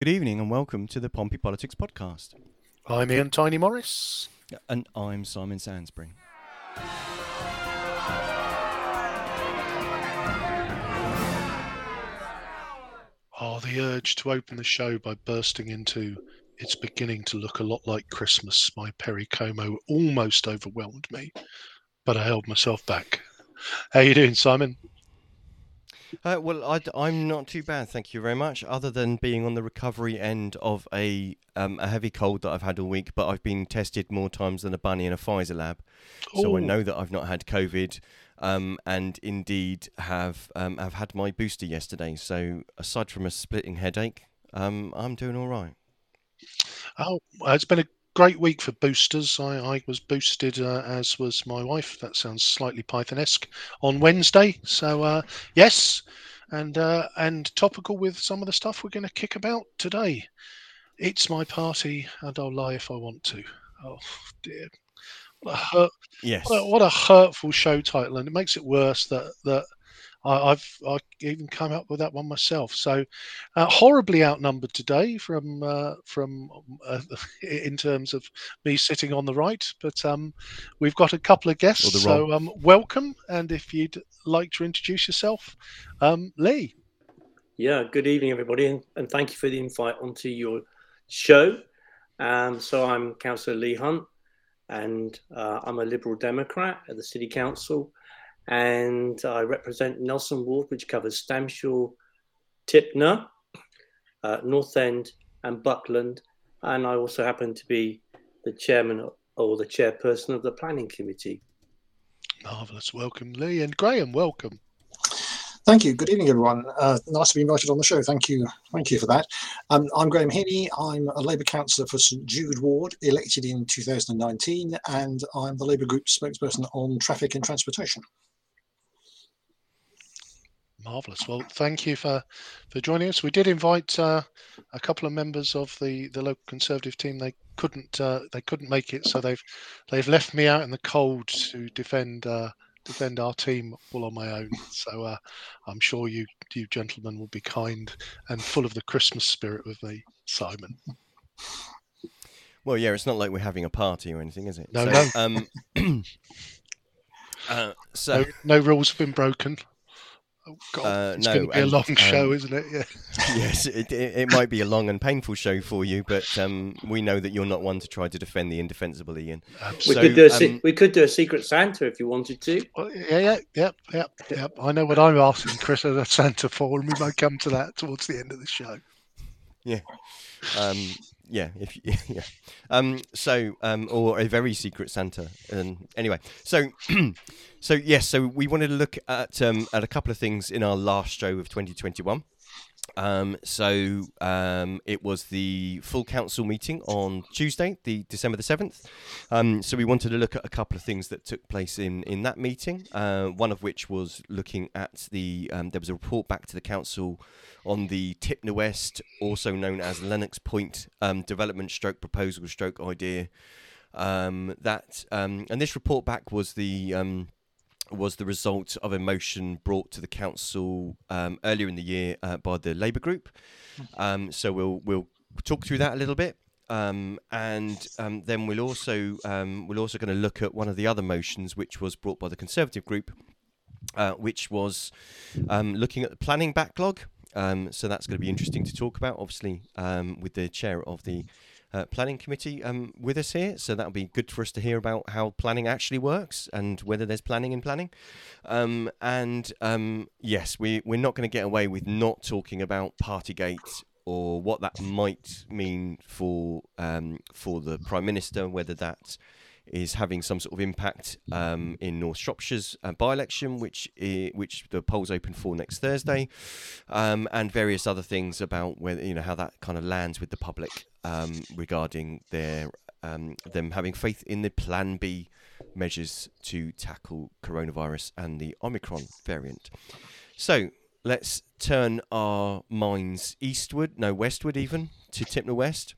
Good evening and welcome to the Pompey Politics podcast. I'm Ian Tiny Morris. And I'm Simon Sandsbury. Oh, the urge to open the show by bursting into "It's beginning to look a lot like Christmas" by Perry Como almost overwhelmed me, but I held myself back. How you doing, Simon? Well, I'm not too bad, thank you very much, other than being on the recovery end of a heavy cold that I've had all week, but I've been tested more times than a bunny in a Pfizer lab. Ooh. So I know that I've not had COVID, and indeed have had my booster yesterday. So aside from a splitting headache, I'm doing all right. Oh, it's been a great week for boosters. I was boosted, as was my wife. That sounds slightly Python-esque, on Wednesday. So yes, and topical with some of the stuff we're going to kick about today. It's my party, and I'll lie if I want to. Oh dear, what a hurtful show title, and it makes it worse that I've even come up with that one myself. So horribly outnumbered today from in terms of me sitting on the right, but we've got a couple of guests. So welcome, and if you'd like to introduce yourself, Lee. Yeah, good evening, everybody, and thank you for the invite onto your show. So I'm Councillor Lee Hunt, and I'm a Liberal Democrat at the City Council. And I represent Nelson Ward, which covers Stamshaw, Tipner, North End and Buckland. And I also happen to be the chairman or the chairperson of the planning committee. Marvellous. Welcome, Lee. And Graham, welcome. Thank you. Good evening, everyone. Nice to be invited on the show. Thank you. Thank you for that. I'm Graham Heaney. I'm a Labour councillor for St Jude Ward, elected in 2019. And I'm the Labour Group spokesperson on traffic and transportation. Marvellous. Well, thank you for joining us. We did invite a couple of members of the local Conservative team. They couldn't make it, so they've left me out in the cold to defend our team all on my own. So I'm sure you gentlemen will be kind and full of the Christmas spirit with me, Simon. Well, yeah, it's not like we're having a party or anything, is it? No. So no rules have been broken. Oh, God, it's going to be a long show, isn't it? Yeah. Yes, it might be a long and painful show for you, but we know that you're not one to try to defend the indefensible, Ian. We could do a Secret Santa if you wanted to. Yeah. I know what I'm asking Chris as a Santa for, and we might come to that towards the end of the show. Yeah. Or a very secret Santa. Anyway, so we wanted to look at a couple of things in our last show of 2021. It was the full council meeting on Tuesday, December the 7th. So we wanted to look at a couple of things that took place in that meeting. One of which was looking at there was a report back to the council on the Tipner West, also known as Lennox Point, development / proposal / idea. And this report back was the result of a motion brought to the council earlier in the year by the Labour Group. So we'll talk through that a little bit, and then we're also going to look at one of the other motions which was brought by the Conservative Group, which was looking at the planning backlog. So that's going to be interesting to talk about, obviously, with the chair of the planning committee with us here, so that'll be good for us to hear about how planning actually works and whether there's planning in planning. Yes, we're not going to get away with not talking about Partygate or what that might mean for the Prime Minister, whether that is having some sort of impact in North Shropshire's by-election, which the polls open for next Thursday, and various other things about whether, how that kind of lands with the public regarding their them having faith in the Plan B measures to tackle coronavirus and the Omicron variant. So let's turn our minds westward even, to Tipner West,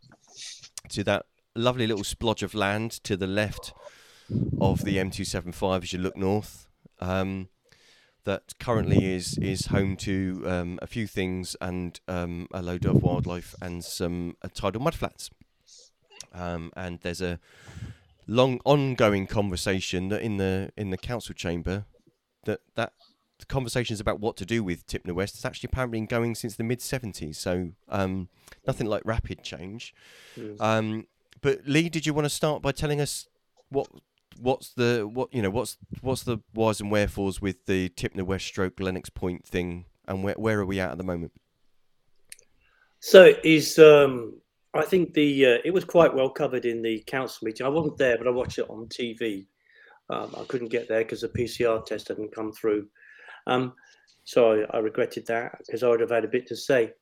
to that lovely little splodge of land to the left of the m275 as you look north. that currently is home to a few things and a load of wildlife and some tidal mudflats. And there's a long ongoing conversation that in the council chamber that the conversations about what to do with Tipner West is actually apparently been going since the mid-70s. So nothing like rapid change. Yes. But Lee, did you want to start by telling us what's the whys and wherefores with the Tipner West / Lennox Point thing, and where are we at the moment? So I think it was quite well covered in the council meeting. I wasn't there, but I watched it on TV. I couldn't get there because the PCR test hadn't come through. So I regretted that because I would have had a bit to say.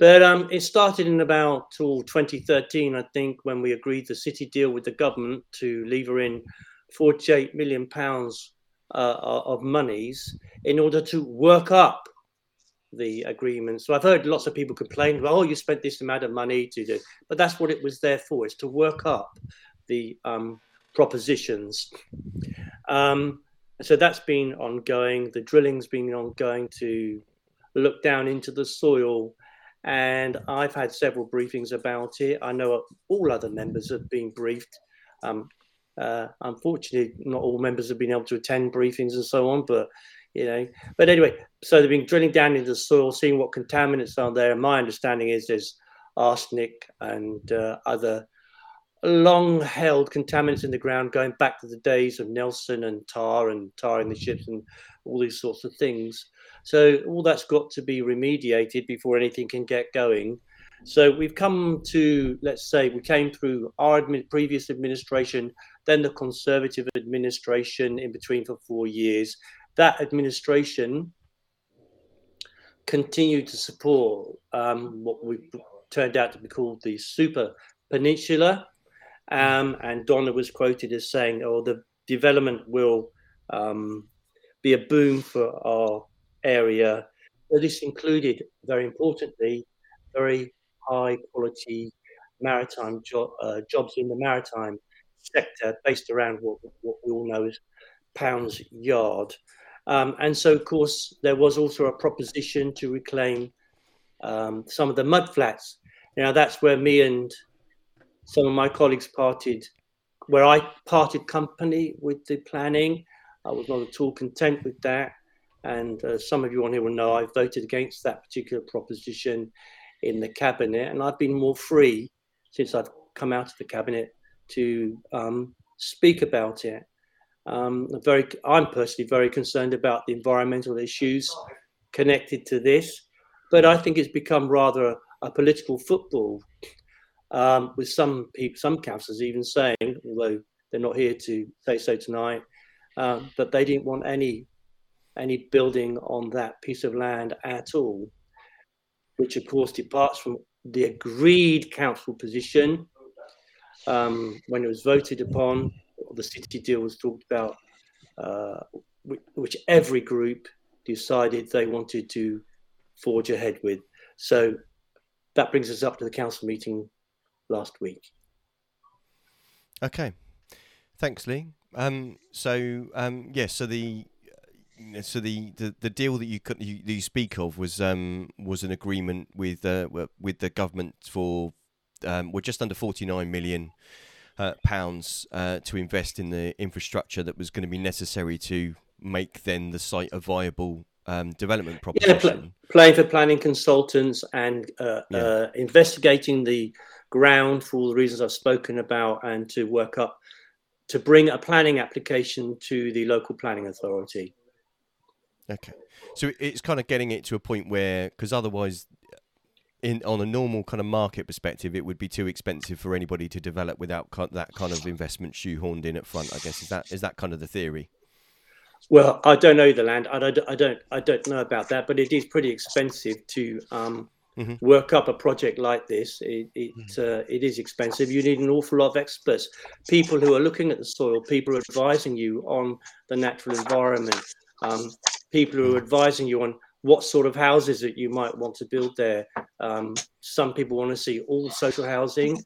But it started in about 2013, I think, when we agreed the city deal with the government to lever in £48 million of monies in order to work up the agreement. So I've heard lots of people complain, well, you spent this amount of money to do, but that's what it was there for, is to work up the propositions. So that's been ongoing. The drilling's been ongoing to look down into the soil. And I've had several briefings about it. I know all other members have been briefed. Unfortunately, not all members have been able to attend briefings and so on. But anyway, so they've been drilling down into the soil, seeing what contaminants are there. And my understanding is there's arsenic and other long-held contaminants in the ground, going back to the days of Nelson and tar in the ships and all these sorts of things. So all that's got to be remediated before anything can get going. So we've come to, let's say, we came through our previous administration, then the Conservative administration in between for 4 years. That administration continued to support what we turned out to be called the Super Peninsula. And Donna was quoted as saying, the development will be a boom for our area. So this included, very importantly, very high quality maritime jobs in the maritime sector based around what we all know as Pound's Yard. And so, of course, there was also a proposition to reclaim some of the mudflats. Now, that's where me and some of my colleagues parted company with the planning. I was not at all content with that. And some of you on here will know I voted against that particular proposition in the cabinet. And I've been more free since I've come out of the cabinet to speak about it. I'm personally very concerned about the environmental issues connected to this. But I think it's become rather a political football. With some people, some councillors even saying, although they're not here to say so tonight, that they didn't want any building on that piece of land at all, which of course departs from the agreed council position when it was voted upon. The city deal was talked about, which every group decided they wanted to forge ahead with. So that brings us up to the council meeting last week. Okay, thanks, Lee. So the deal that you speak of was an agreement with the government for just under £49 million pounds to invest in the infrastructure that was going to be necessary to make then the site a viable development proposition. Yeah, playing for planning consultants and investigating the ground for all the reasons I've spoken about, and to work up to bring a planning application to the local planning authority. Okay, so it's kind of getting it to a point where, because otherwise, on a normal kind of market perspective, it would be too expensive for anybody to develop without that kind of investment shoehorned in at front. I guess is that kind of the theory. Well, I don't know the land. I don't know about that, but it is pretty expensive to work up a project like this. It is expensive. You need an awful lot of experts, people who are looking at the soil, people who are advising you on the natural environment, people who are advising you on what sort of houses that you might want to build there. Some people want to see all social housing.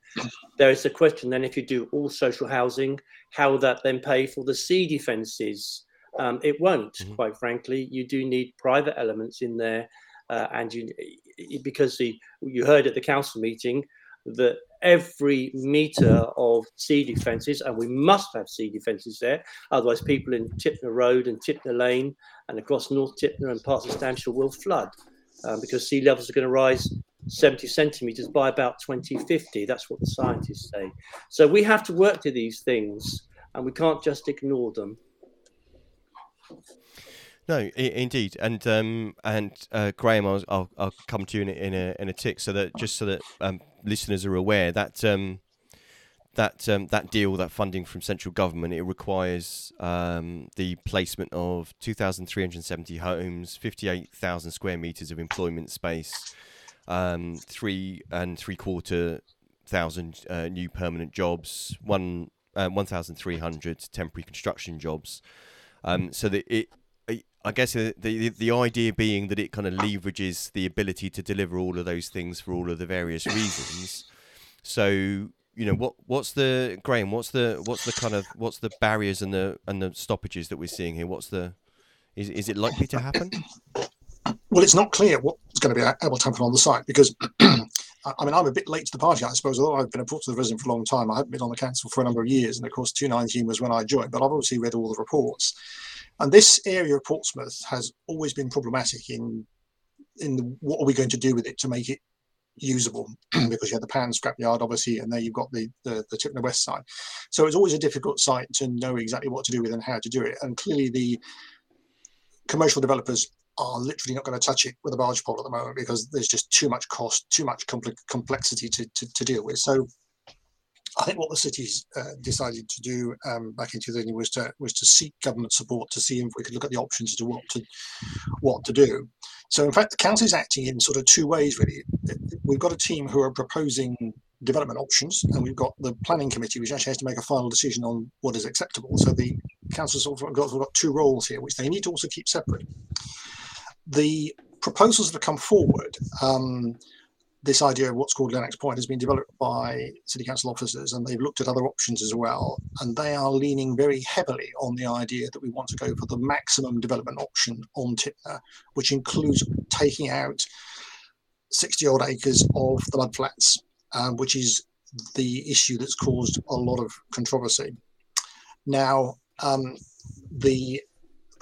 There is the question then, if you do all social housing, how will that then pay for the sea defences? It won't, quite frankly. You do need private elements in there. And you heard at the council meeting that every metre of seed fences, and we must have seed fences there, otherwise people in Tipner Road and Tipner Lane and across North Tipner and parts of Stamshaw will flood because sea levels are going to rise 70 centimetres by about 2050. That's what the scientists say. So we have to work to these things, and we can't just ignore them. No, indeed, and Graham, I'll come to you in a tick, so that just so that listeners are aware that that deal, that funding from central government, it requires the placement of 2,370 homes, 58,000 square meters of employment space, 3,7500 new permanent jobs, 1,300 temporary construction jobs, so that it. I guess the idea being that it kind of leverages the ability to deliver all of those things for all of the various reasons. So, you know, what's the barriers and the stoppages that we're seeing here? Is it likely to happen? Well, it's not clear what's going to be able to happen on the site because I mean, I'm a bit late to the party, I suppose, although I've been a Portsmouth resident for a long time. I haven't been on the council for a number of years. And of course, 2019 was when I joined, but I've obviously read all the reports. And this area of Portsmouth has always been problematic in what are we going to do with it to make it usable, because you have the Pound scrapyard, obviously, and there you've got the Tipner West side. So it's always a difficult site to know exactly what to do with and how to do it. And clearly the commercial developers are literally not going to touch it with a barge pole at the moment because there's just too much cost, too much complexity to deal with. So I think what the city's decided to do back in 2000 was to seek government support to see if we could look at the options as to what to do. So in fact, the council is acting in sort of two ways, really. We've got a team who are proposing development options, and we've got the planning committee, which actually has to make a final decision on what is acceptable. So the council's sort of got two roles here, which they need to also keep separate. The proposals that have come forward, this idea of what's called Lennox Point has been developed by City Council officers, and they've looked at other options as well. And they are leaning very heavily on the idea that we want to go for the maximum development option on Tipner, which includes taking out 60-odd acres of the mud flats, which is the issue that's caused a lot of controversy. Now, the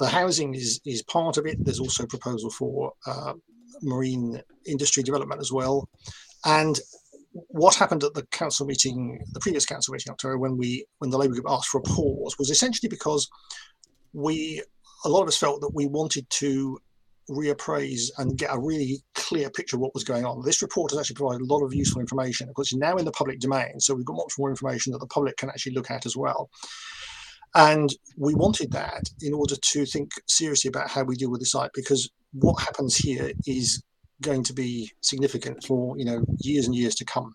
housing is part of it. There's also a proposal for marine industry development as well. And what happened at the council meeting, the previous council meeting in October, when the Labour group asked for a pause, was essentially because a lot of us felt that we wanted to reappraise and get a really clear picture of what was going on. This report has actually provided a lot of useful information. Of course, it's now in the public domain, so we've got much more information that the public can actually look at as well. And we wanted that in order to think seriously about how we deal with the site, because what happens here is going to be significant for, you know, years and years to come.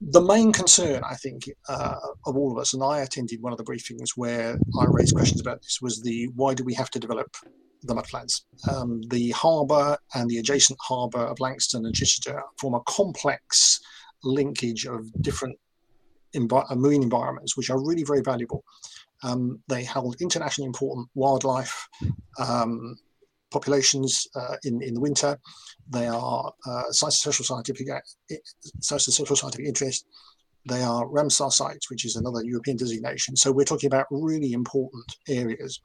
The main concern, I think, of all of us, and I attended one of the briefings where I raised questions about this, was why do we have to develop the mudflats? The harbour and the adjacent harbour of Langston and Chichester form a complex linkage of different marine environments, which are really very valuable. They hold internationally important wildlife populations in the winter. They are social scientific interest. They are Ramsar sites, which is another European designation. So we're talking about really important areas.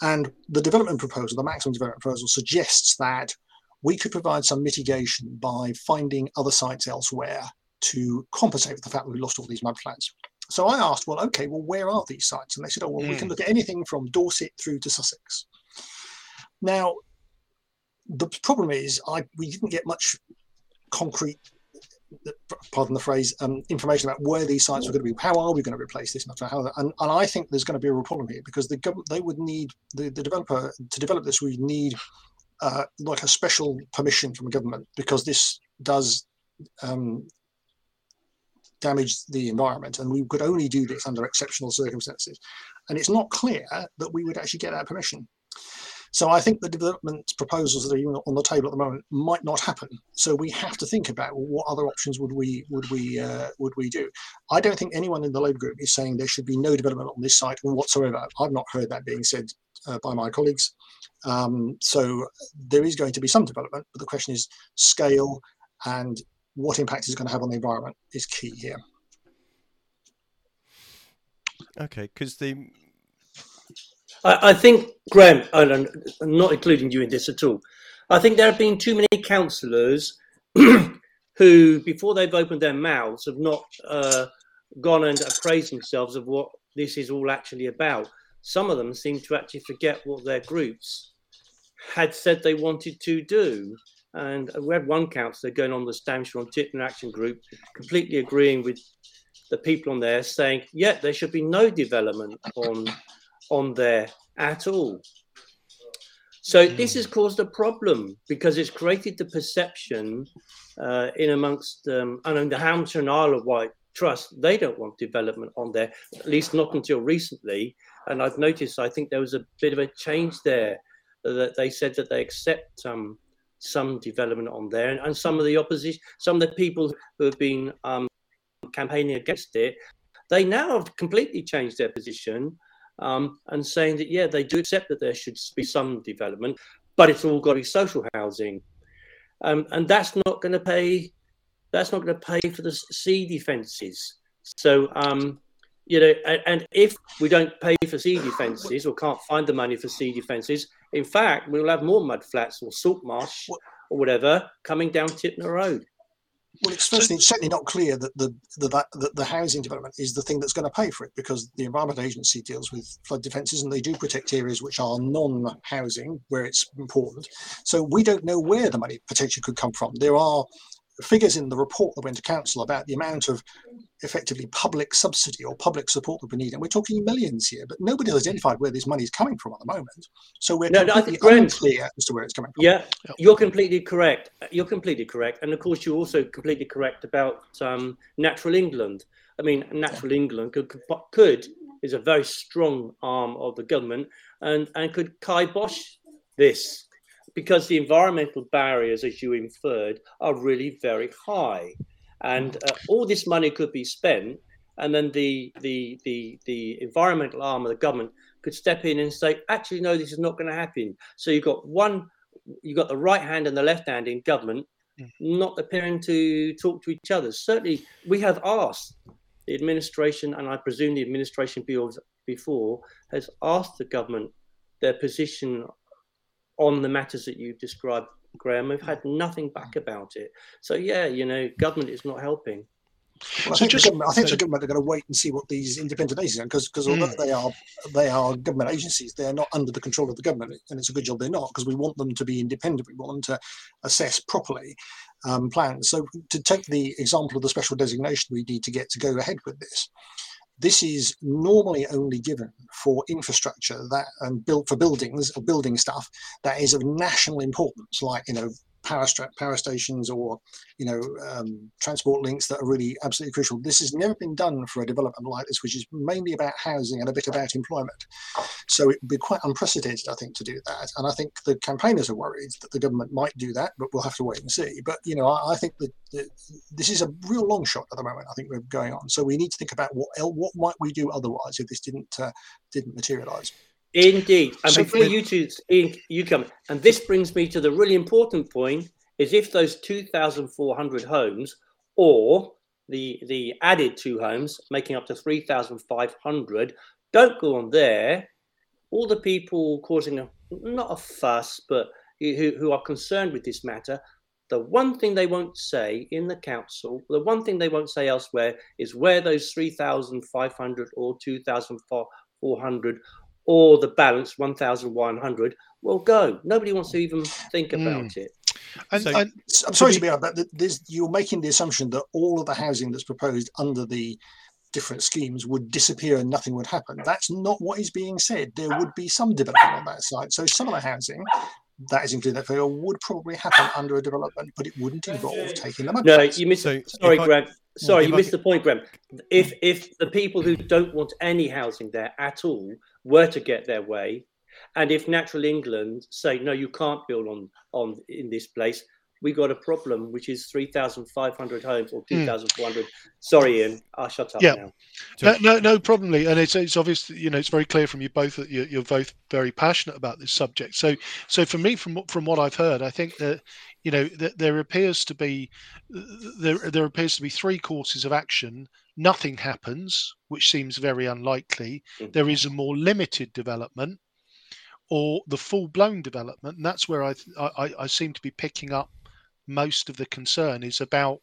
And the development proposal, the maximum development proposal, suggests that we could provide some mitigation by finding other sites elsewhere to compensate for the fact that we lost all these mudflats. So I asked, well, okay, well, where are these sites? And they said, oh, well, we can look at anything from Dorset through to Sussex. Now, the problem is we didn't get much concrete, pardon the phrase, information about where these sites were going to be. How are we going to replace this? And I think there's going to be a real problem here, because they would need, the developer, to develop this, we need like a special permission from government, because this does damage the environment, and we could only do this under exceptional circumstances. And it's not clear that we would actually get that permission. So I think the development proposals that are even on the table at the moment might not happen. So we have to think about what other options would we do. I don't think anyone in the Labour group is saying there should be no development on this site whatsoever. I've not heard that being said by my colleagues. So there is going to be some development, but the question is scale and what impact it's going to have on the environment is key here. Okay, because the... I think, Graham, and I'm not including you in this at all, I think there have been too many councillors who, before they've opened their mouths, have not gone and appraised themselves of what this is all actually about. Some of them seem to actually forget what their groups had said they wanted to do. And we had one councillor going on the Stamshaw and Tipner Action Group completely agreeing with the people on there saying, yeah, there should be no development on there at all. So this has caused a problem because it's created the perception in amongst the Hampshire Isle of Wight Trust, they don't want development on there, at least not until recently. And I've noticed, I think there was a bit of a change there that they said that they accept some development on there, and some of the opposition, some of the people who have been campaigning against it, they now have completely changed their position and saying that, yeah, they do accept that there should be some development, but it's all got to be social housing. And that's not going to pay for the sea defences. So, and if we don't pay for sea defences or can't find the money for sea defences, in fact, we'll have more mud flats or salt marsh or whatever coming down Tipner Road. Well, it's certainly not clear that the housing development is the thing that's going to pay for it, because the Environment Agency deals with flood defences and they do protect areas which are non-housing where it's important. So we don't know where the money potentially could come from. There are figures in the report that went to council about the amount of effectively public subsidy or public support that we need, and we're talking millions here, but nobody has identified where this money is coming from at the moment. So we're unclear as to where it's coming from. Yeah, you're completely correct. And of course, you're also completely correct about Natural England. I mean, Natural England could is a very strong arm of the government and could kibosh this, because the environmental barriers, as you inferred, are really very high. And all this money could be spent, and then the environmental arm of the government could step in and say, actually, no, this is not going to happen. So you've got the right hand and the left hand in government not appearing to talk to each other. Certainly, we have asked the administration, and I presume the administration before, has asked the government their position on the matters that you've described, Graham. We've had nothing back about it. So, yeah, government is not helping. Well, I think the government are going to wait and see what these independent agencies are, because although they are government agencies, they're not under the control of the government, and it's a good job they're not, because we want them to be independent. We want them to assess properly plans. So to take the example of the special designation we need to get to go ahead with this, this is normally only given for infrastructure that and built for buildings or building stuff that is of national importance, like power stations or transport links that are really absolutely crucial. This has never been done for a development like this, which is mainly about housing and a bit about employment. So it would be quite unprecedented, I think, to do that. And I think the campaigners are worried that the government might do that, but we'll have to wait and see. But I think that this is a real long shot at the moment. I think we're going on, so we need to think about what might we do otherwise if this didn't materialise. Indeed. And before you come, and this brings me to the really important point, is if those 2,400 homes or the added two homes, making up to 3,500, don't go on there, all the people causing not a fuss, but who are concerned with this matter, the one thing they won't say in the council, the one thing they won't say elsewhere, is where those 3,500 or 2,400 or the balance 1,100 will go. Nobody wants to even think about it. And so, I'm sorry to be out, but you're making the assumption that all of the housing that's proposed under the different schemes would disappear and nothing would happen. That's not what is being said. There would be some development on that site. So some of the housing that is included that figure would probably happen under a development, but it wouldn't involve taking them up. No, you missed. The point, Graham. If the people who don't want any housing there at all were to get their way, And if Natural England say, no, you can't build on in this place, we got a problem, which is 3,500 homes or 2,400. Sorry, Ian, I'll shut up now. No problem, Lee. And it's obvious, you know, it's very clear from you both that you're both very passionate about this subject. So for me, from what I've heard, I think that, you know, that there appears to be three courses of action. Nothing happens, which seems very unlikely. Mm-hmm. There is a more limited development, or the full-blown development, and that's where I seem to be picking up most of the concern is about,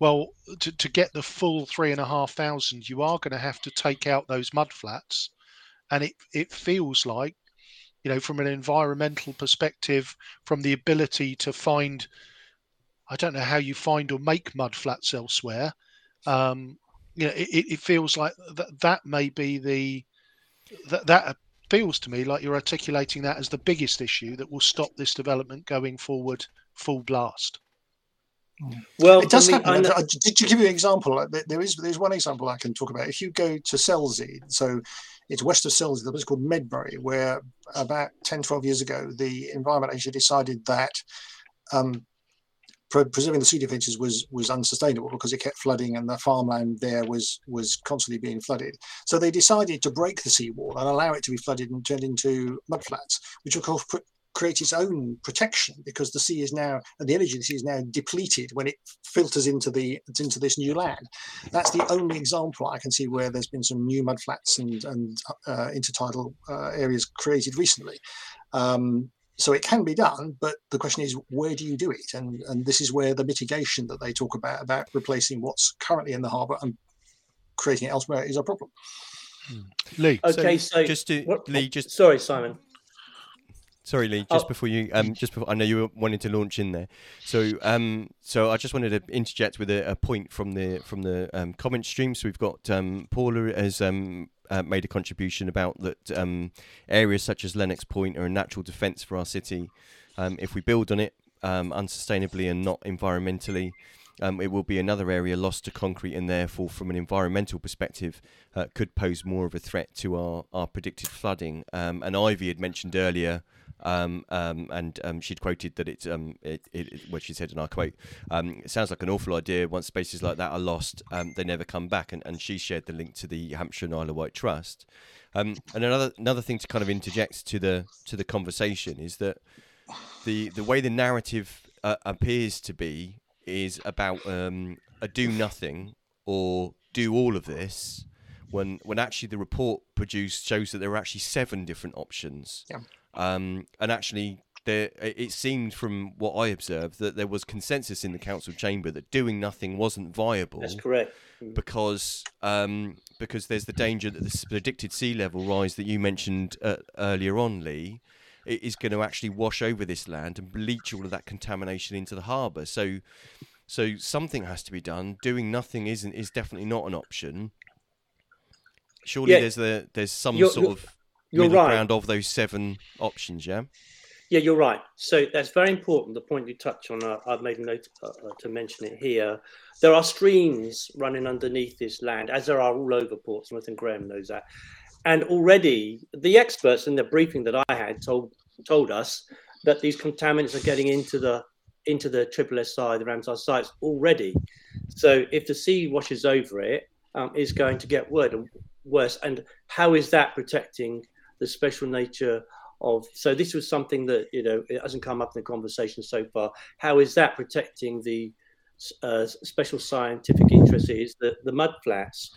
well, to get the full 3,500, you are going to have to take out those mud flats, and it feels like, you know, from an environmental perspective, from the ability to find, I don't know how you find or make mud flats elsewhere. You know, it feels like that may be that feels to me like you're articulating that as the biggest issue that will stop this development going forward full blast. Well, it does happen. To give you an example, there's one example I can talk about. If you go to Selsey, so it's west of Selsey, the place called Medway, where about 10, 12 years ago, the Environment Agency decided that preserving the sea defences was unsustainable because it kept flooding, and the farmland there was constantly being flooded. So they decided to break the seawall and allow it to be flooded and turned into mudflats, which of course creates its own protection, because the sea is now, and the energy of the sea is now depleted when it filters into this new land. That's the only example I can see where there's been some new mudflats and intertidal areas created recently. So it can be done, but the question is, where do you do it? And this is where the mitigation that they talk about replacing what's currently in the harbour and creating it elsewhere, is a problem. Lee, okay, so just to sorry, Simon. Sorry, Lee. Before you, I know you wanted to launch in there, so I just wanted to interject with a point from the comment stream. So we've got Paula as made a contribution about that areas such as Lennox Point are a natural defence for our city. If we build on it unsustainably and not environmentally, it will be another area lost to concrete, and therefore from an environmental perspective could pose more of a threat to our predicted flooding. And Ivy had mentioned earlier, and she'd quoted that she said, and I quote, it sounds like an awful idea. Once spaces like that are lost, they never come back. And she shared the link to the Hampshire Isle of Wight Trust. And another thing to kind of interject to the conversation is that the way the narrative appears to be is about a do nothing or do all of this, when actually the report produced shows that there are actually 7 different options. Yeah. And actually, it seemed from what I observed that there was consensus in the council chamber that doing nothing wasn't viable. That's correct. Because there's the danger that this predicted sea level rise that you mentioned earlier on, Lee, is going to actually wash over this land and bleach all of that contamination into the harbour. So something has to be done. Doing nothing is definitely not an option. Surely there's some sort of middle ground of those 7 options, yeah? Yeah, you're right. So that's very important, the point you touched on. I've made a note to mention it here. There are streams running underneath this land, as there are all over Portsmouth, and Graham knows that. And already the experts in the briefing that I had told us that these contaminants are getting into the SSSI, the Ramsar sites already. So if the sea washes over it, it's going to get worse. And how is that protecting the special nature of? So this was something that, you know, it hasn't come up in the conversation so far. How is that protecting the special scientific interest? Is the mudflats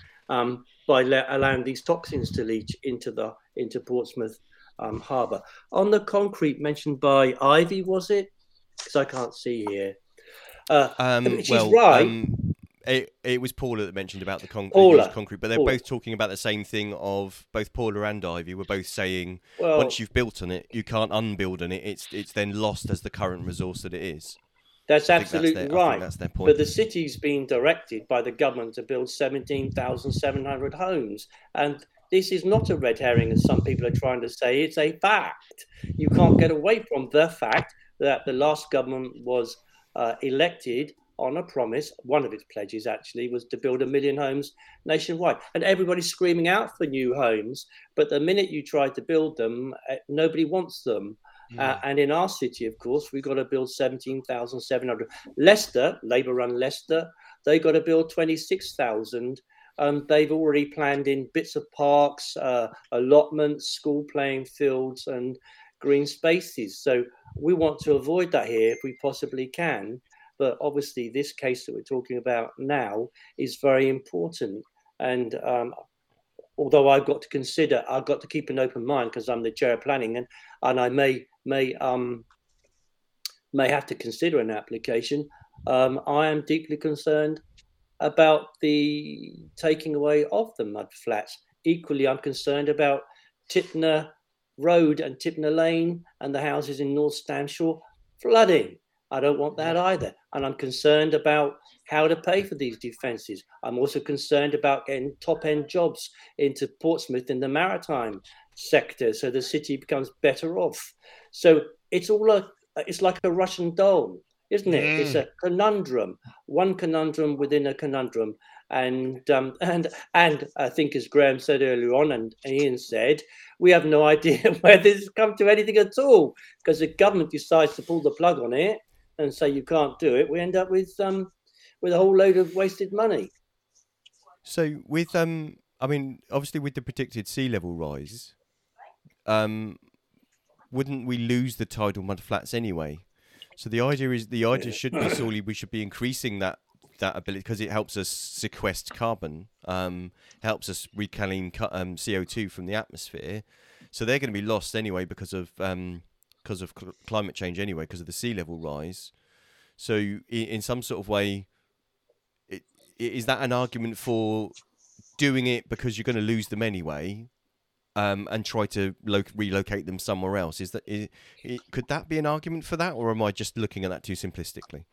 by allowing these toxins to leach into Portsmouth harbour? On the concrete mentioned by Ivy, was it? Because I can't see here. She's right. It was Paula that mentioned about the concrete, but they're both talking about the same thing. Of both Paula and Ivy were both saying, once you've built on it, you can't unbuild on it. It's then lost as the current resource that it is. That's absolutely right. That's their point. But the city's been directed by the government to build 17,700 homes, and this is not a red herring, as some people are trying to say. It's a fact. You can't get away from the fact that the last government was elected on a promise. One of its pledges actually was to build 1 million homes nationwide, and everybody's screaming out for new homes, but the minute you try to build them, nobody wants them. And in our city, of course, we've got to build 17,700. Leicester, Labour-run Leicester, they've got to build 26,000. They've already planned in bits of parks, allotments, school playing fields and green spaces. So we want to avoid that here if we possibly can. But obviously this case that we're talking about now is very important. And although I've got to keep an open mind because I'm the chair of planning, and I may have to consider an application. I am deeply concerned about the taking away of the mud flats. Equally, I'm concerned about Tipner Road and Tipner Lane and the houses in North Stamshaw flooding. I don't want that either. And I'm concerned about how to pay for these defences. I'm also concerned about getting top-end jobs into Portsmouth in the maritime sector, so the city becomes better off. So it's like a Russian doll, isn't it? It's a conundrum, one conundrum within a conundrum. And I think, as Graham said earlier on, and Ian said, we have no idea whether this has come to anything at all, because the government decides to pull the plug on it and say you can't do it. We end up with a whole load of wasted money. So with obviously with the predicted sea level rise, wouldn't we lose the tidal mud flats anyway? So the idea should be we should be increasing that ability, because it helps us sequester carbon, helps us reclaim CO2 from the atmosphere. So they're going to be lost anyway because of climate change anyway, because of the sea level rise. So in some sort of way, is that an argument for doing it because you're going to lose them anyway, and try to relocate them somewhere else? Could that be an argument for that, or am I just looking at that too simplistically?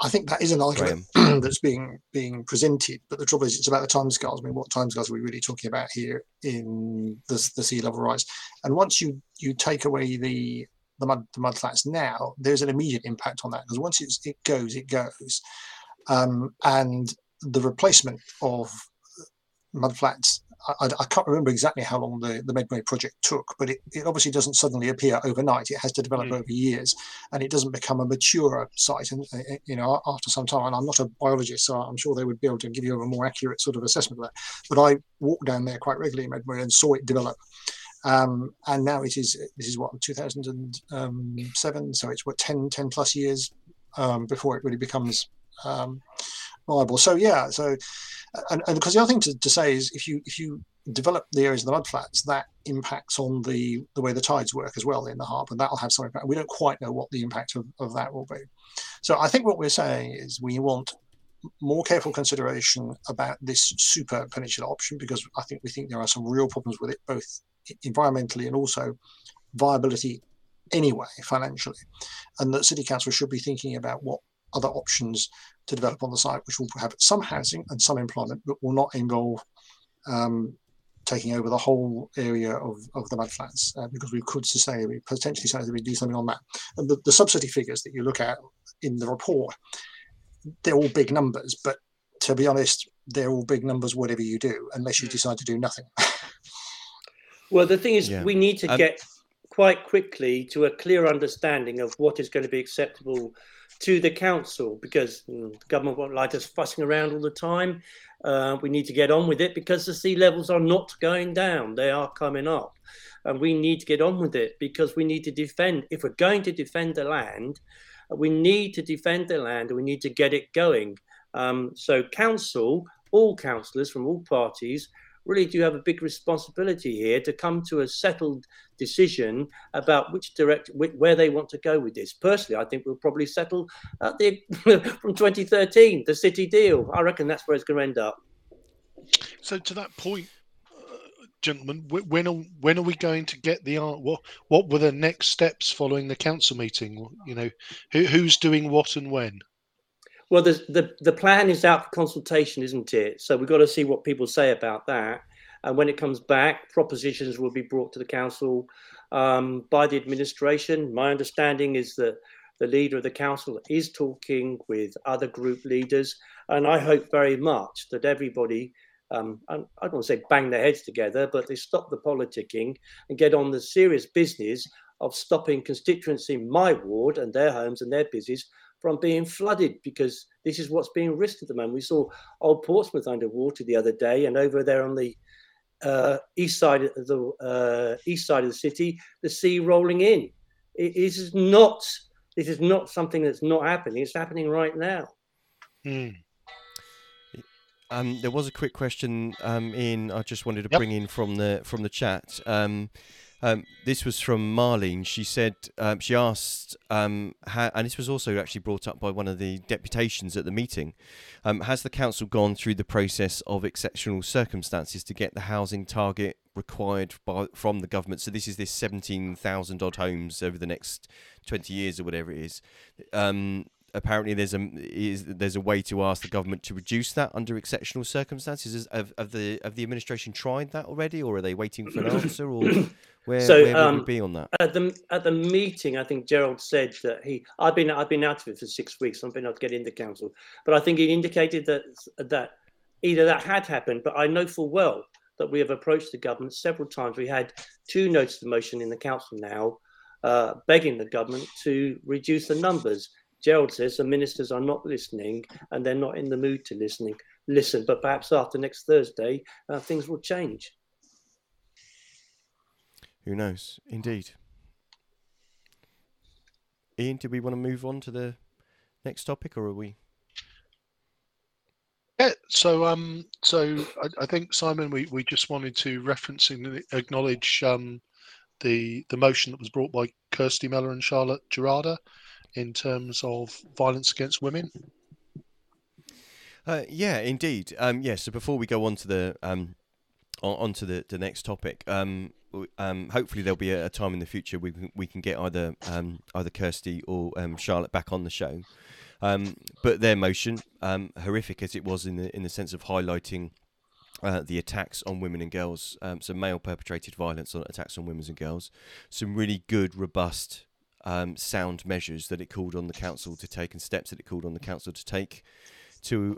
I think that is an argument that's being presented, but the trouble is it's about the timescales. I mean, what timescales are we really talking about here in the sea level rise? And once you take away the mud flats now, there's an immediate impact on that, because once it goes. And the replacement of mud flats, I can't remember exactly how long the Medway project took, but it obviously doesn't suddenly appear overnight. It has to develop over years, and it doesn't become a mature site. And after some time, and I'm not a biologist, so I'm sure they would be able to give you a more accurate sort of assessment of that. But I walked down there quite regularly in Medway and saw it develop. And now this is what, 2007, so it's 10 plus years before it really becomes viable. So yeah, and because the other thing to say is if you develop the areas of the mud flats, that impacts on the way the tides work as well in the harbour, and that'll have some impact. We don't quite know what the impact of that will be. So I think what we're saying is we want more careful consideration about this super peninsular option, because we think there are some real problems with it, both environmentally and also viability anyway financially, and that city council should be thinking about what other options to develop on the site, which will have some housing and some employment, but will not involve taking over the whole area of the mud flats, because we could potentially say that we do something on that. And the subsidy figures that you look at in the report, they're all big numbers, but to be honest, they're all big numbers whatever you do, unless you decide to do nothing. Well, the thing is, we need to get quite quickly to a clear understanding of what is going to be acceptable to the council, because the government won't like us fussing around all the time. We need to get on with it, because the sea levels are not going down. They are coming up, and we need to get on with it, because we need to defend. If we're going to defend the land, we need to defend the land, and we need to get it going. So council, all councillors from all parties, really do have a big responsibility here to come to a settled decision about where they want to go with this. Personally, I think we'll probably settle at from 2013, the city deal. I reckon that's where it's going to end up. So to that point, gentlemen, when are we going to get the art? What were the next steps following the council meeting? Who's doing what and when? Well, the plan is out for consultation, isn't it? So we've got to see what people say about that. And when it comes back, propositions will be brought to the council by the administration. My understanding is that the leader of the council is talking with other group leaders, and I hope very much that everybody, I don't want to say bang their heads together, but they stop the politicking and get on the serious business of stopping constituents in my ward and their homes and their businesses from being flooded, because this is what's being risked at the moment. We saw Old Portsmouth underwater the other day, and over there on the east side of the city, the sea rolling in. This is not something that's not happening. It's happening right now. Mm. There was a quick question in. I just wanted to bring in from the chat. This was from Marlene. She said she asked, how, and this was also actually brought up by one of the deputations at the meeting, has the council gone through the process of exceptional circumstances to get the housing target required from the government? So this is this 17,000 odd homes over the next 20 years or whatever it is. Apparently, there's a way to ask the government to reduce that under exceptional circumstances. Have the administration tried that already, or are they waiting for an answer? Or Where would we be on that? At the meeting, I think Gerald said that I've been out of it for 6 weeks. So I've been able to get into council, but I think he indicated that either that had happened. But I know full well that we have approached the government several times. We had 2 notices of motion in the council now, begging the government to reduce the numbers. Gerald says the ministers are not listening, and they're not in the mood to listen. But perhaps after next Thursday, things will change. Who knows? Indeed. Ian, do we want to move on to the next topic, or are we? Yeah. So I think, Simon, we just wanted to reference and acknowledge the motion that was brought by Kirstie Mellor and Charlotte Gerrada in terms of violence against women. Yeah, indeed. Yeah. So before we go on to the next topic. Hopefully there'll be a time in the future we can get either Kirstie or Charlotte back on the show, but their motion, horrific as it was in the sense of highlighting the attacks on women and girls, some male perpetrated violence on attacks on women and girls, some really good, robust, sound measures that it called on the council to take, and steps that it called on the council to take to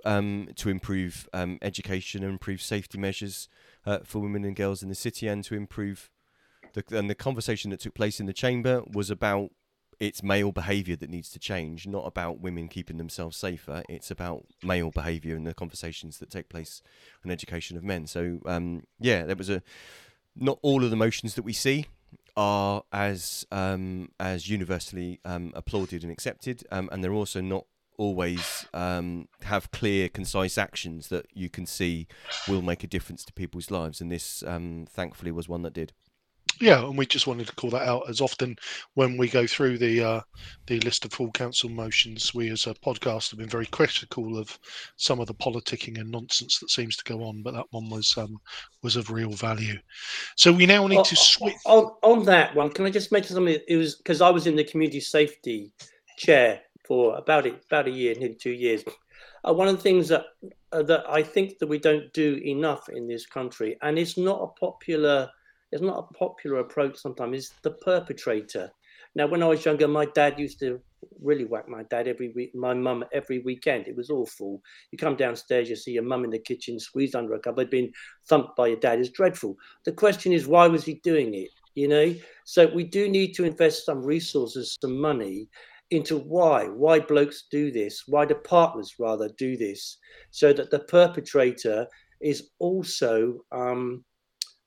improve education and improve safety measures for women and girls in the city, and to improve the conversation that took place in the chamber was about it's male behaviour that needs to change, not about women keeping themselves safer. It's about male behaviour and the conversations that take place on education of men. So there was not all of the motions that we see are as universally applauded and accepted, and they're also not always have clear, concise actions that you can see will make a difference to people's lives, and this thankfully was one that did. Yeah, and we just wanted to call that out, as often when we go through the list of full council motions, we as a podcast have been very critical of some of the politicking and nonsense that seems to go on, but that one was of real value. So we now need to switch on that one. Can I just mention something? It was because I was in the community safety chair for about a year, nearly 2 years. One of the things that I think that we don't do enough in this country, and it's not a popular approach sometimes, is the perpetrator. Now, when I was younger, my dad used to really whack my dad every week, my mum every weekend. It was awful. You come downstairs, you see your mum in the kitchen, squeezed under a cupboard, being thumped by your dad. It's dreadful. The question is, why was he doing it? You know, so we do need to invest some resources, some money, into why blokes do this, why the partners rather do this, so that the perpetrator is also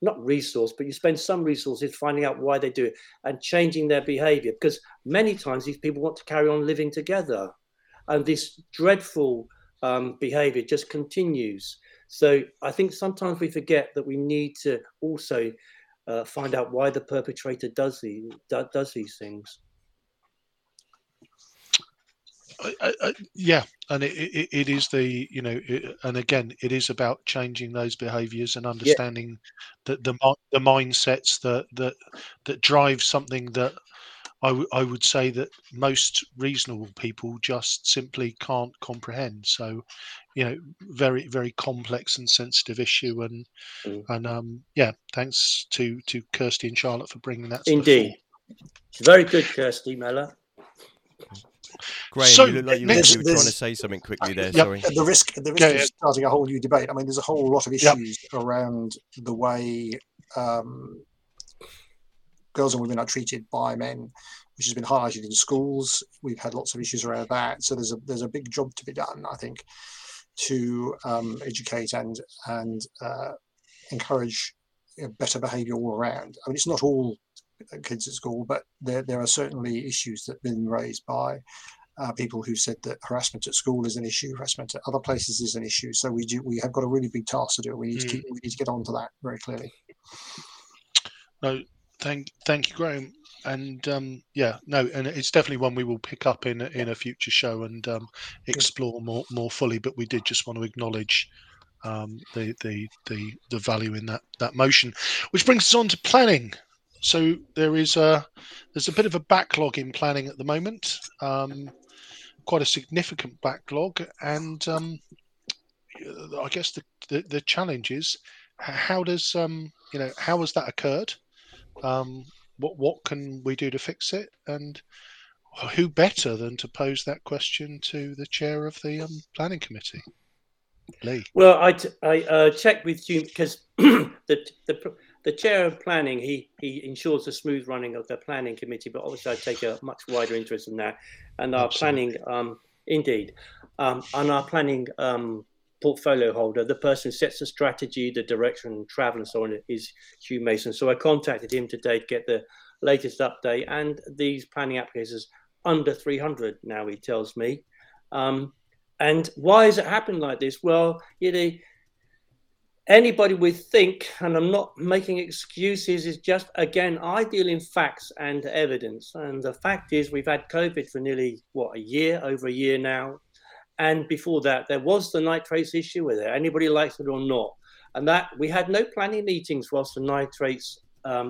not resourced, but you spend some resources finding out why they do it and changing their behaviour, because many times these people want to carry on living together, and this dreadful behaviour just continues. So I think sometimes we forget that we need to also find out why the perpetrator does these things. And it is it is about changing those behaviours and understanding that the mindsets that drive something that I would say that most reasonable people just simply can't comprehend. So, you know, very, very complex and sensitive issue, and thanks to Kirstie and Charlotte for bringing that. Indeed, very good, Kirstie Mellor. Graham, so, you look like you were trying to say something quickly there. Yep. Sorry. At the risk of starting a whole new debate, I mean, there's a whole lot of issues around the way girls and women are treated by men, which has been highlighted in schools. We've had lots of issues around that. So there's a big job to be done, I think, to educate and encourage better behaviour all around. I mean, it's not all kids at school, but there are certainly issues that have been raised by people who said that harassment at school is an issue, harassment at other places is an issue. So we have got a really big task to do. We need to get on to that very clearly. No, thank you, Graham. And and it's definitely one we will pick up in a future show and explore more fully. But we did just want to acknowledge the value in that motion, which brings us on to planning. So there's a bit of a backlog in planning at the moment, quite a significant backlog, and I guess the challenge is how has that occurred? What can we do to fix it? And who better than to pose that question to the chair of the planning committee, Lee? Well, I checked with you because the chair of planning, he ensures the smooth running of the planning committee, but obviously I take a much wider interest in that. And our planning, and our planning portfolio holder, the person who sets the strategy, the direction, travel and so on, is Hugh Mason. So I contacted him today to get the latest update. And these planning applications under 300 now, he tells me. And why has it happened like this? Well, anybody would think, and I'm not making excuses, is just, again, I deal in facts and evidence. And the fact is we've had COVID for nearly, over a year now. And before that, there was the nitrates issue, whether anybody likes it or not. And that we had no planning meetings whilst the nitrates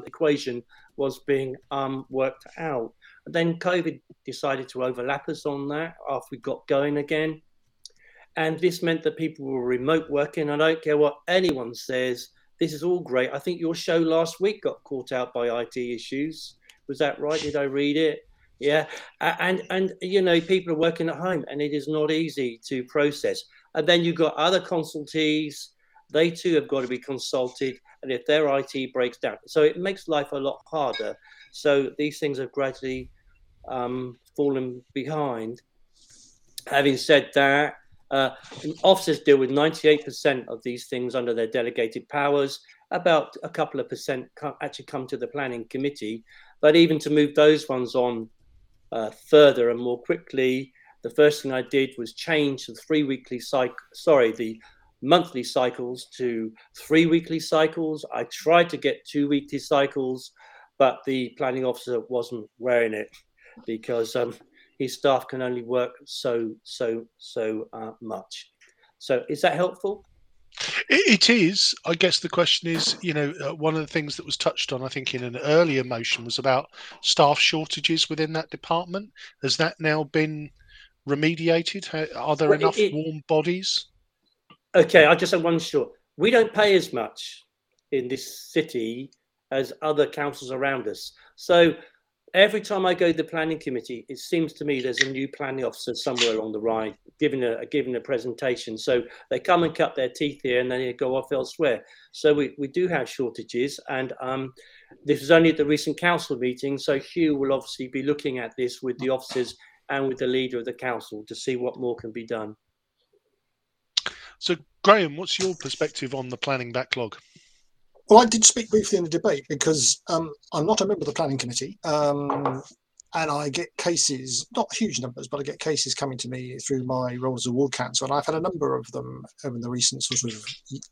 equation was being worked out. And then COVID decided to overlap us on that after we got going again. And this meant that people were remote working. I don't care what anyone says. This is all great. I think your show last week got caught out by IT issues. Was that right? Did I read it? Yeah. And people are working at home and it is not easy to process. And then you've got other consultees. They too have got to be consulted. And if their IT breaks down, so it makes life a lot harder. So these things have gradually fallen behind. Having said that, officers deal with 98% of these things under their delegated powers. About a couple of percent actually come to the planning committee. But even to move those ones on further and more quickly, the first thing I did was change the monthly cycles to 3 weekly cycles. I tried to get 2 weekly cycles, but the planning officer wasn't wearing it because his staff can only work so much. So is that helpful? It is. I guess the question is, one of the things that was touched on, I think, in an earlier motion was about staff shortages within that department. Has that now been remediated? Are there enough warm bodies? Okay, I just have one short. We don't pay as much in this city as other councils around us. So every time I go to the planning committee, it seems to me there's a new planning officer somewhere along the ride giving a presentation. So they come and cut their teeth here and then they go off elsewhere. So we do have shortages. And this was only at the recent council meeting. So Hugh will obviously be looking at this with the officers and with the leader of the council to see what more can be done. So, Graham, what's your perspective on the planning backlog? Well, I did speak briefly in the debate because I'm not a member of the planning committee, and I get cases, not huge numbers, but I get cases coming to me through my role as a ward councillor, and I've had a number of them over the recent sort of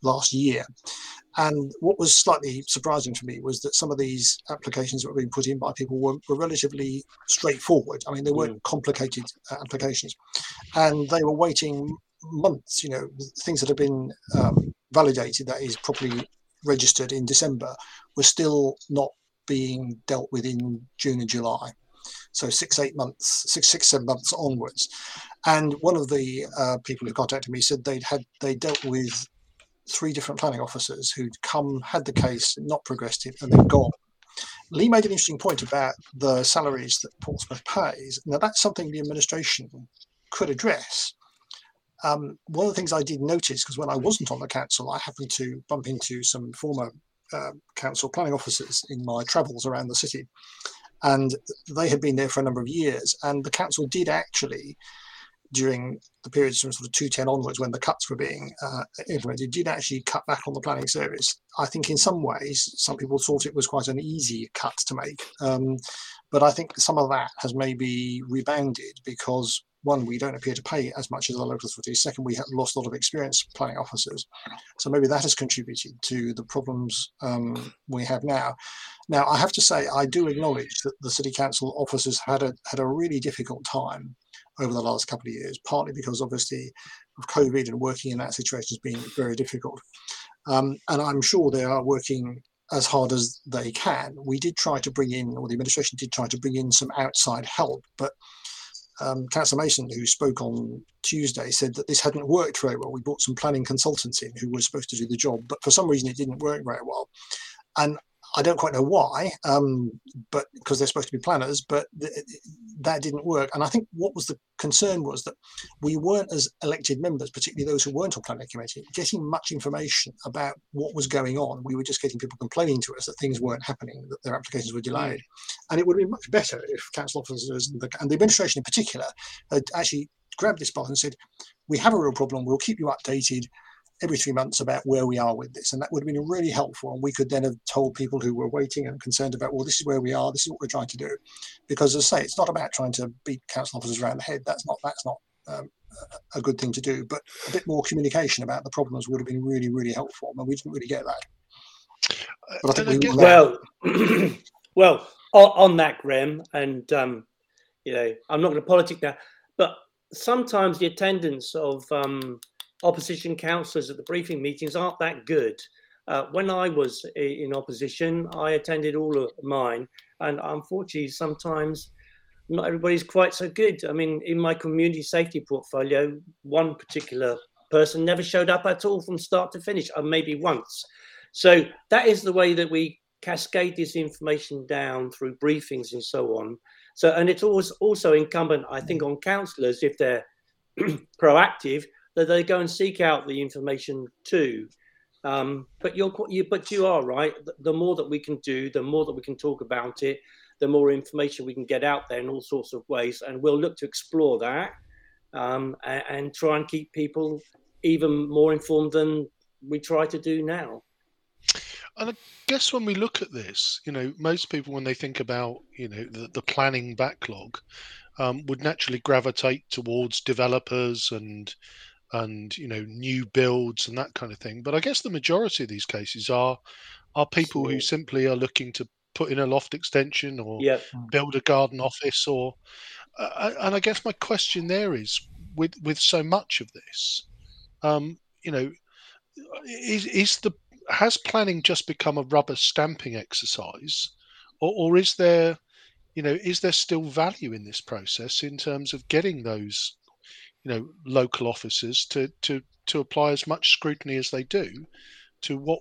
last year. And what was slightly surprising for me was that some of these applications that were being put in by people were relatively straightforward. I mean, they weren't complicated applications, and they were waiting months, things that have been validated, that is properly registered in December, were still not being dealt with in June and July. So 6-7 months onwards. And one of the people who contacted me said they dealt with 3 different planning officers who'd come, had the case, not progressed it, and then gone. Lee made an interesting point about the salaries that Portsmouth pays. Now, that's something the administration could address. One of the things I did notice, because when I wasn't on the council, I happened to bump into some former council planning officers in my travels around the city, and they had been there for a number of years. And the council did actually, during the periods from sort of 2010 onwards, when the cuts were being implemented, did actually cut back on the planning service. I think in some ways, some people thought it was quite an easy cut to make. But I think some of that has maybe rebounded because, one, we don't appear to pay as much as the local authorities. Second, we have lost a lot of experienced planning officers. So maybe that has contributed to the problems we have now. Now, I have to say, I do acknowledge that the City Council officers had a really difficult time over the last couple of years, partly because obviously of COVID and working in that situation has been very difficult. And I'm sure they are working as hard as they can. We did try to bring in, or the administration did try to bring in some outside help, but Councillor Mason, who spoke on Tuesday, said that this hadn't worked very well. We brought some planning consultants in who were supposed to do the job, but for some reason it didn't work very well. And I don't quite know why, but because they're supposed to be planners, but that didn't work. And I think what was the concern was that we weren't, as elected members, particularly those who weren't on planning committee, getting much information about what was going on. We were just getting people complaining to us that things weren't happening, that their applications were delayed. And it would have been much better if council officers and the administration in particular had actually grabbed this part and said, we have a real problem, we'll keep you updated every 3 months about where we are with this. And that would have been really helpful. And we could then have told people who were waiting and concerned about, well, this is where we are, this is what we're trying to do. Because as I say, it's not about trying to beat council officers around the head. That's not a good thing to do. But a bit more communication about the problems would have been really, really helpful. And we didn't really get that. But I think well, on that, Graham, and I'm not going to politic now, but sometimes the attendance of opposition councillors at the briefing meetings aren't that good. When I was in opposition, I attended all of mine, and unfortunately sometimes not everybody's quite so good. I mean, in my community safety portfolio, one particular person never showed up at all from start to finish, or maybe once. So that is the way that we cascade this information down through briefings and so on. So, and it's always also incumbent, I think, on councillors, if they're proactive, that they go and seek out the information too. But you are right. The more that we can do, the more that we can talk about it, the more information we can get out there in all sorts of ways. And we'll look to explore that and try and keep people even more informed than we try to do now. And I guess when we look at this, most people, when they think about, the planning backlog, would naturally gravitate towards developers and new builds and that kind of thing. But I guess the majority of these cases are people who simply are looking to put in a loft extension or build a garden office or and I guess my question there is, with so much of this, has planning just become a rubber stamping exercise, or is there still value in this process in terms of getting those local officers to apply as much scrutiny as they do to what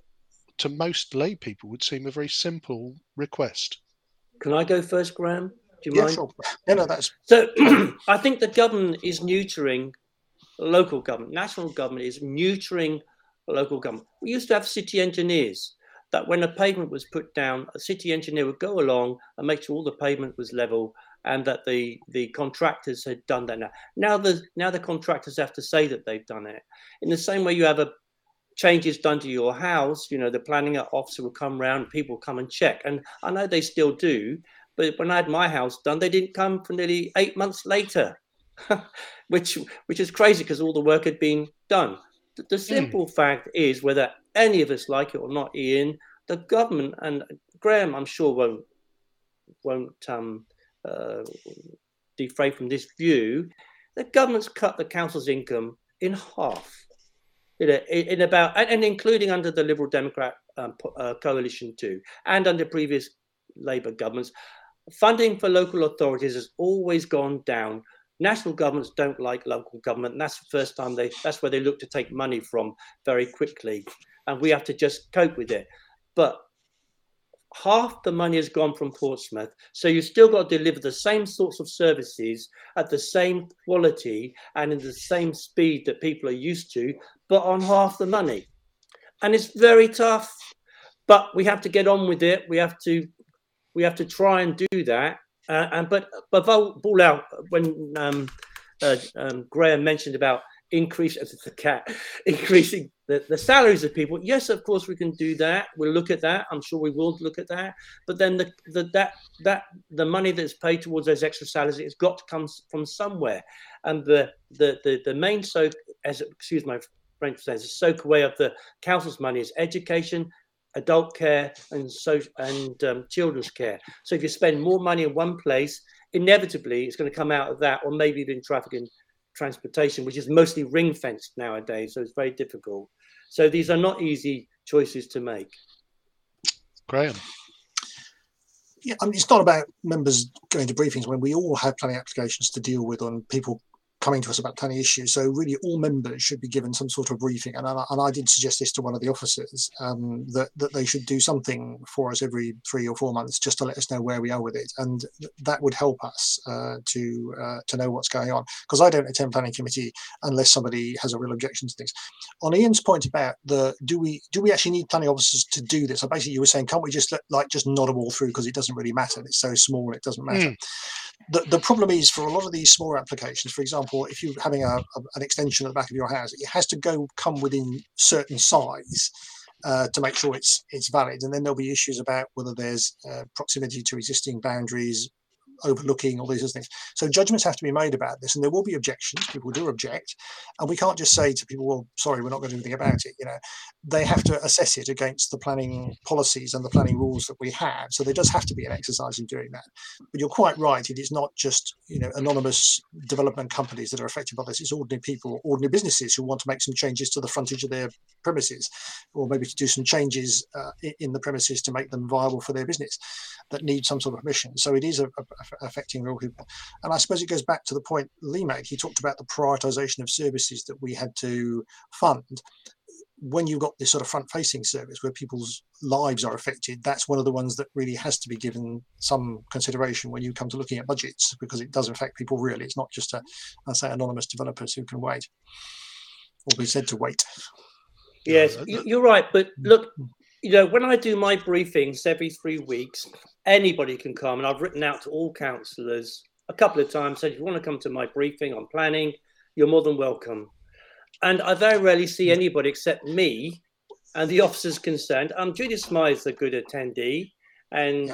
to most lay people would seem a very simple request? Can I go first, Graham? Do you mind? Sure. So I think the government is neutering local government. National government is neutering local government. We used to have city engineers that when a pavement was put down, a city engineer would go along and make sure all the pavement was level, and that the contractors had done that. Now the contractors have to say that they've done it. In the same way you have changes done to your house, the planning officer will come round, people come and check. And I know they still do, but when I had my house done, they didn't come for nearly 8 months later, which is crazy because all the work had been done. The simple fact is, whether any of us like it or not, Ian, the government, and Graham, I'm sure won't defray from this view, the government's cut the council's income in half, in about, and including under the Liberal Democrat coalition too, and under previous Labour governments. Funding for local authorities has always gone down. National governments don't like local government, and that's the first time that's where they look to take money from very quickly, and we have to just cope with it. But half the money has gone from Portsmouth. So you've still got to deliver the same sorts of services at the same quality and in the same speed that people are used to, but on half the money. And it's very tough, but we have to get on with it. We have to try and do that. But ball out when Graham mentioned about increasing the salaries of people. Yes, of course we can do that. We'll look at that. I'm sure we will look at that. But then the money that's paid towards those extra salaries, it's got to come from somewhere. And the main excuse my French, the soak away of the council's money is education, adult care, and children's care. So if you spend more money in one place, inevitably it's going to come out of that, or maybe even traffic and transportation, which is mostly ring fenced nowadays, so it's very difficult. So these are not easy choices to make. Graham? Yeah, I mean, it's not about members going to briefings when we all have planning applications to deal with on people coming to us about planning issues. So really all members should be given some sort of briefing. And I did suggest this to one of the officers, that they should do something for us every 3 or 4 months just to let us know where we are with it. And that would help us to know what's going on. Because I don't attend planning committee unless somebody has a real objection to things. On Ian's point about do we actually need planning officers to do this? So basically you were saying, can't we just just nod them all through because it doesn't really matter. It's so small, it doesn't matter. Mm. The problem is for a lot of these small applications, for example, if you're having an extension at the back of your house, it has to come within certain size to make sure it's valid. And then there'll be issues about whether there's proximity to existing boundaries, overlooking, all these other things. So judgments have to be made about this, and there will be objections. People do object, and we can't just say to people, well, sorry, we're not going to do anything about it. You know, they have to assess it against the planning policies and the planning rules that we have. So there does have to be an exercise in doing that. But you're quite right, it is not just, you know, anonymous development companies that are affected by this. It's ordinary people, ordinary businesses who want to make some changes to the frontage of their premises, or maybe to do some changes in the premises to make them viable for their business, that need some sort of permission. So it is affecting real people. And I suppose it goes back to the point Lee made. He talked about the prioritisation of services that we had to fund. When you've got this sort of front-facing service where people's lives are affected, that's one of the ones that really has to be given some consideration when you come to looking at budgets, because it does affect people really. It's not just, anonymous developers who can wait or be said to wait. Yes, you're right. But look, you know, when I do my briefings every 3 weeks, anybody can come, and I've written out to all councillors a couple of times, said, if you want to come to my briefing on planning, you're more than welcome. And I very rarely see anybody except me and the officers concerned. Judith Smythe's a good attendee, and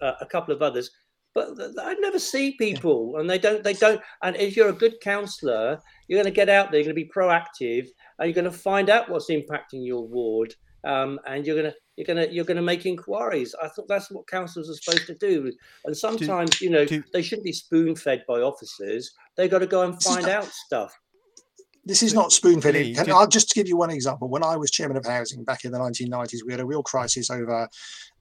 a couple of others, but I never see people, and they don't. And if you're a good councillor, you're going to get out there, you're going to be proactive, and you're going to find out what's impacting your ward. And you're gonna make inquiries. I thought that's what councillors are supposed to do. And sometimes, they shouldn't be spoon-fed by officers. They've got to go and find out stuff. This is not spoon-feeding. I'll just give you one example. When I was chairman of housing back in the 1990s, we had a real crisis over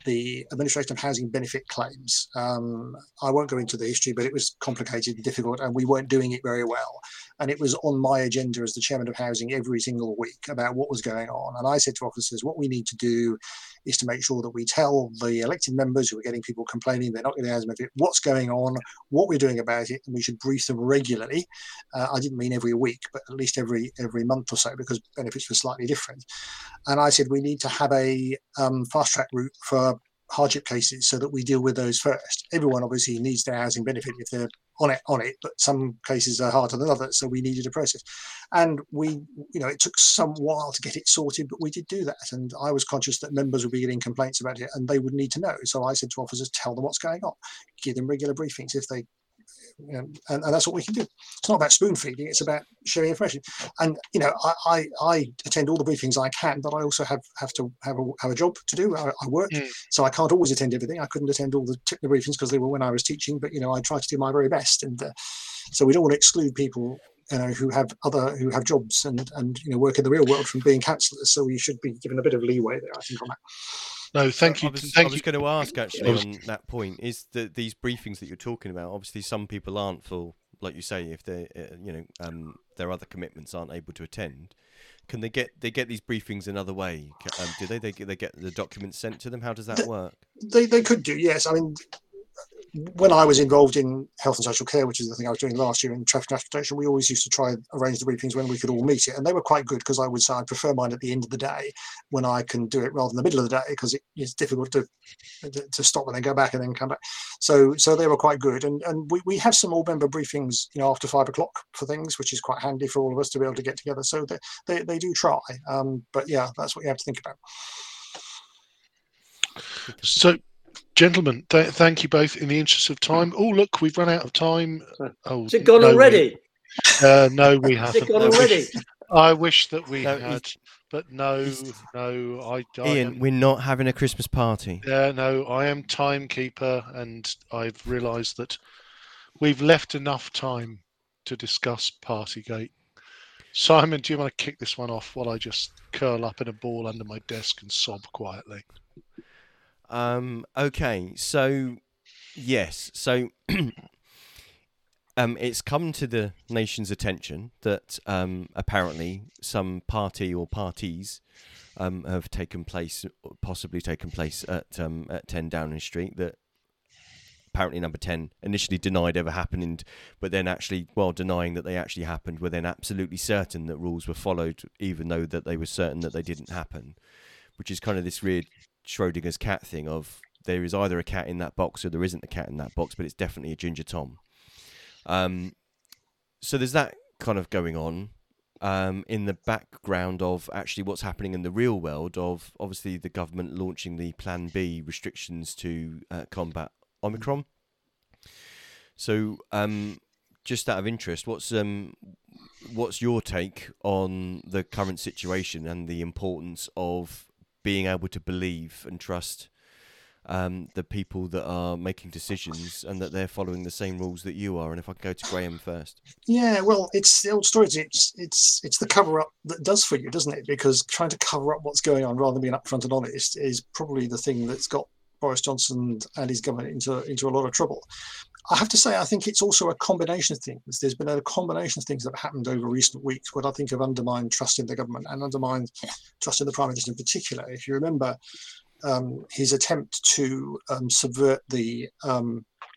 the administration of housing benefit claims. I won't go into the history, but it was complicated and difficult, and we weren't doing it very well. And it was on my agenda as the chairman of housing every single week about what was going on. And I said to officers, what we need to do is to make sure that we tell the elected members who are getting people complaining they're not getting housing benefit what's going on, what we're doing about it, and we should brief them regularly. I didn't mean every week, but at least every month or so, because benefits were slightly different. And I said we need to have a fast-track route for hardship cases so that we deal with those first. Everyone obviously needs their housing benefit if they're on it, but some cases are harder than others, so we needed a process. And we, it took some while to get it sorted, but we did do that. And I was conscious that members would be getting complaints about it and they would need to know. So I said to officers, tell them what's going on, give them regular briefings if they, and that's what we can do. It's not about spoon feeding, it's about sharing information. And, I attend all the briefings I can, but I also have to have a job to do. I work, so I can't always attend everything. I couldn't attend all the Tipner briefings because they were when I was teaching, but, I try to do my very best. And so we don't want to exclude people, who have jobs and work in the real world from being councillors. So we should be given a bit of leeway there, I think, on that. No, thank you. I was going to ask, actually, on that point, is that these briefings that you're talking about, obviously some people aren't, for, like you say, if their other commitments, aren't able to attend. Can they get these briefings another way? Do they? They get the documents sent to them? How does that work? They could do, yes. I mean, when I was involved in health and social care, which is the thing I was doing last year in traffic and transportation, we always used to try and arrange the briefings when we could all meet it, and they were quite good, because I would say I prefer mine at the end of the day when I can do it rather than the middle of the day, because it's difficult to stop and then go back and then come back. So they were quite good, and we have some all member briefings, you know, after 5 o'clock for things, which is quite handy for all of us to be able to get together. So they do try, but yeah, that's what you have to think about. So. Gentlemen, thank you both. In the interest of time, oh look, we've run out of time. Oh, is it gone already? No, we haven't. Is it gone already? I wish that we had, but no. Ian, we're not having a Christmas party. Yeah, no, I am timekeeper, and I've realised that we've left enough time to discuss Partygate. Simon, do you want to kick this one off while I just curl up in a ball under my desk and sob quietly? Okay, so yes, so it's come to the nation's attention that apparently some party or parties have possibly taken place at 10 Downing Street that apparently number 10 initially denied ever happening, but then actually, well, denying that they actually happened, were then absolutely certain that rules were followed, even though that they were certain that they didn't happen, which is kind of this weird Schrodinger's cat thing of there is either a cat in that box or there isn't a cat in that box, but it's definitely a Ginger Tom. So there's that kind of going on in the background of actually what's happening in the real world of obviously the government launching the Plan B restrictions to combat Omicron. So just out of interest, what's your take on the current situation and the importance of being able to believe and trust the people that are making decisions and that they're following the same rules that you are? And if I could go to Graham first. Yeah, well, it's the old story. It's the cover-up that does for you, doesn't it? Because trying to cover up what's going on rather than being upfront and honest is probably the thing that's got Boris Johnson and his government into a lot of trouble. I have to say, I think it's also a combination of things. There's been a combination of things that have happened over recent weeks what I think have undermined trust in the government and undermined trust in the Prime Minister in particular. If you remember his attempt to subvert the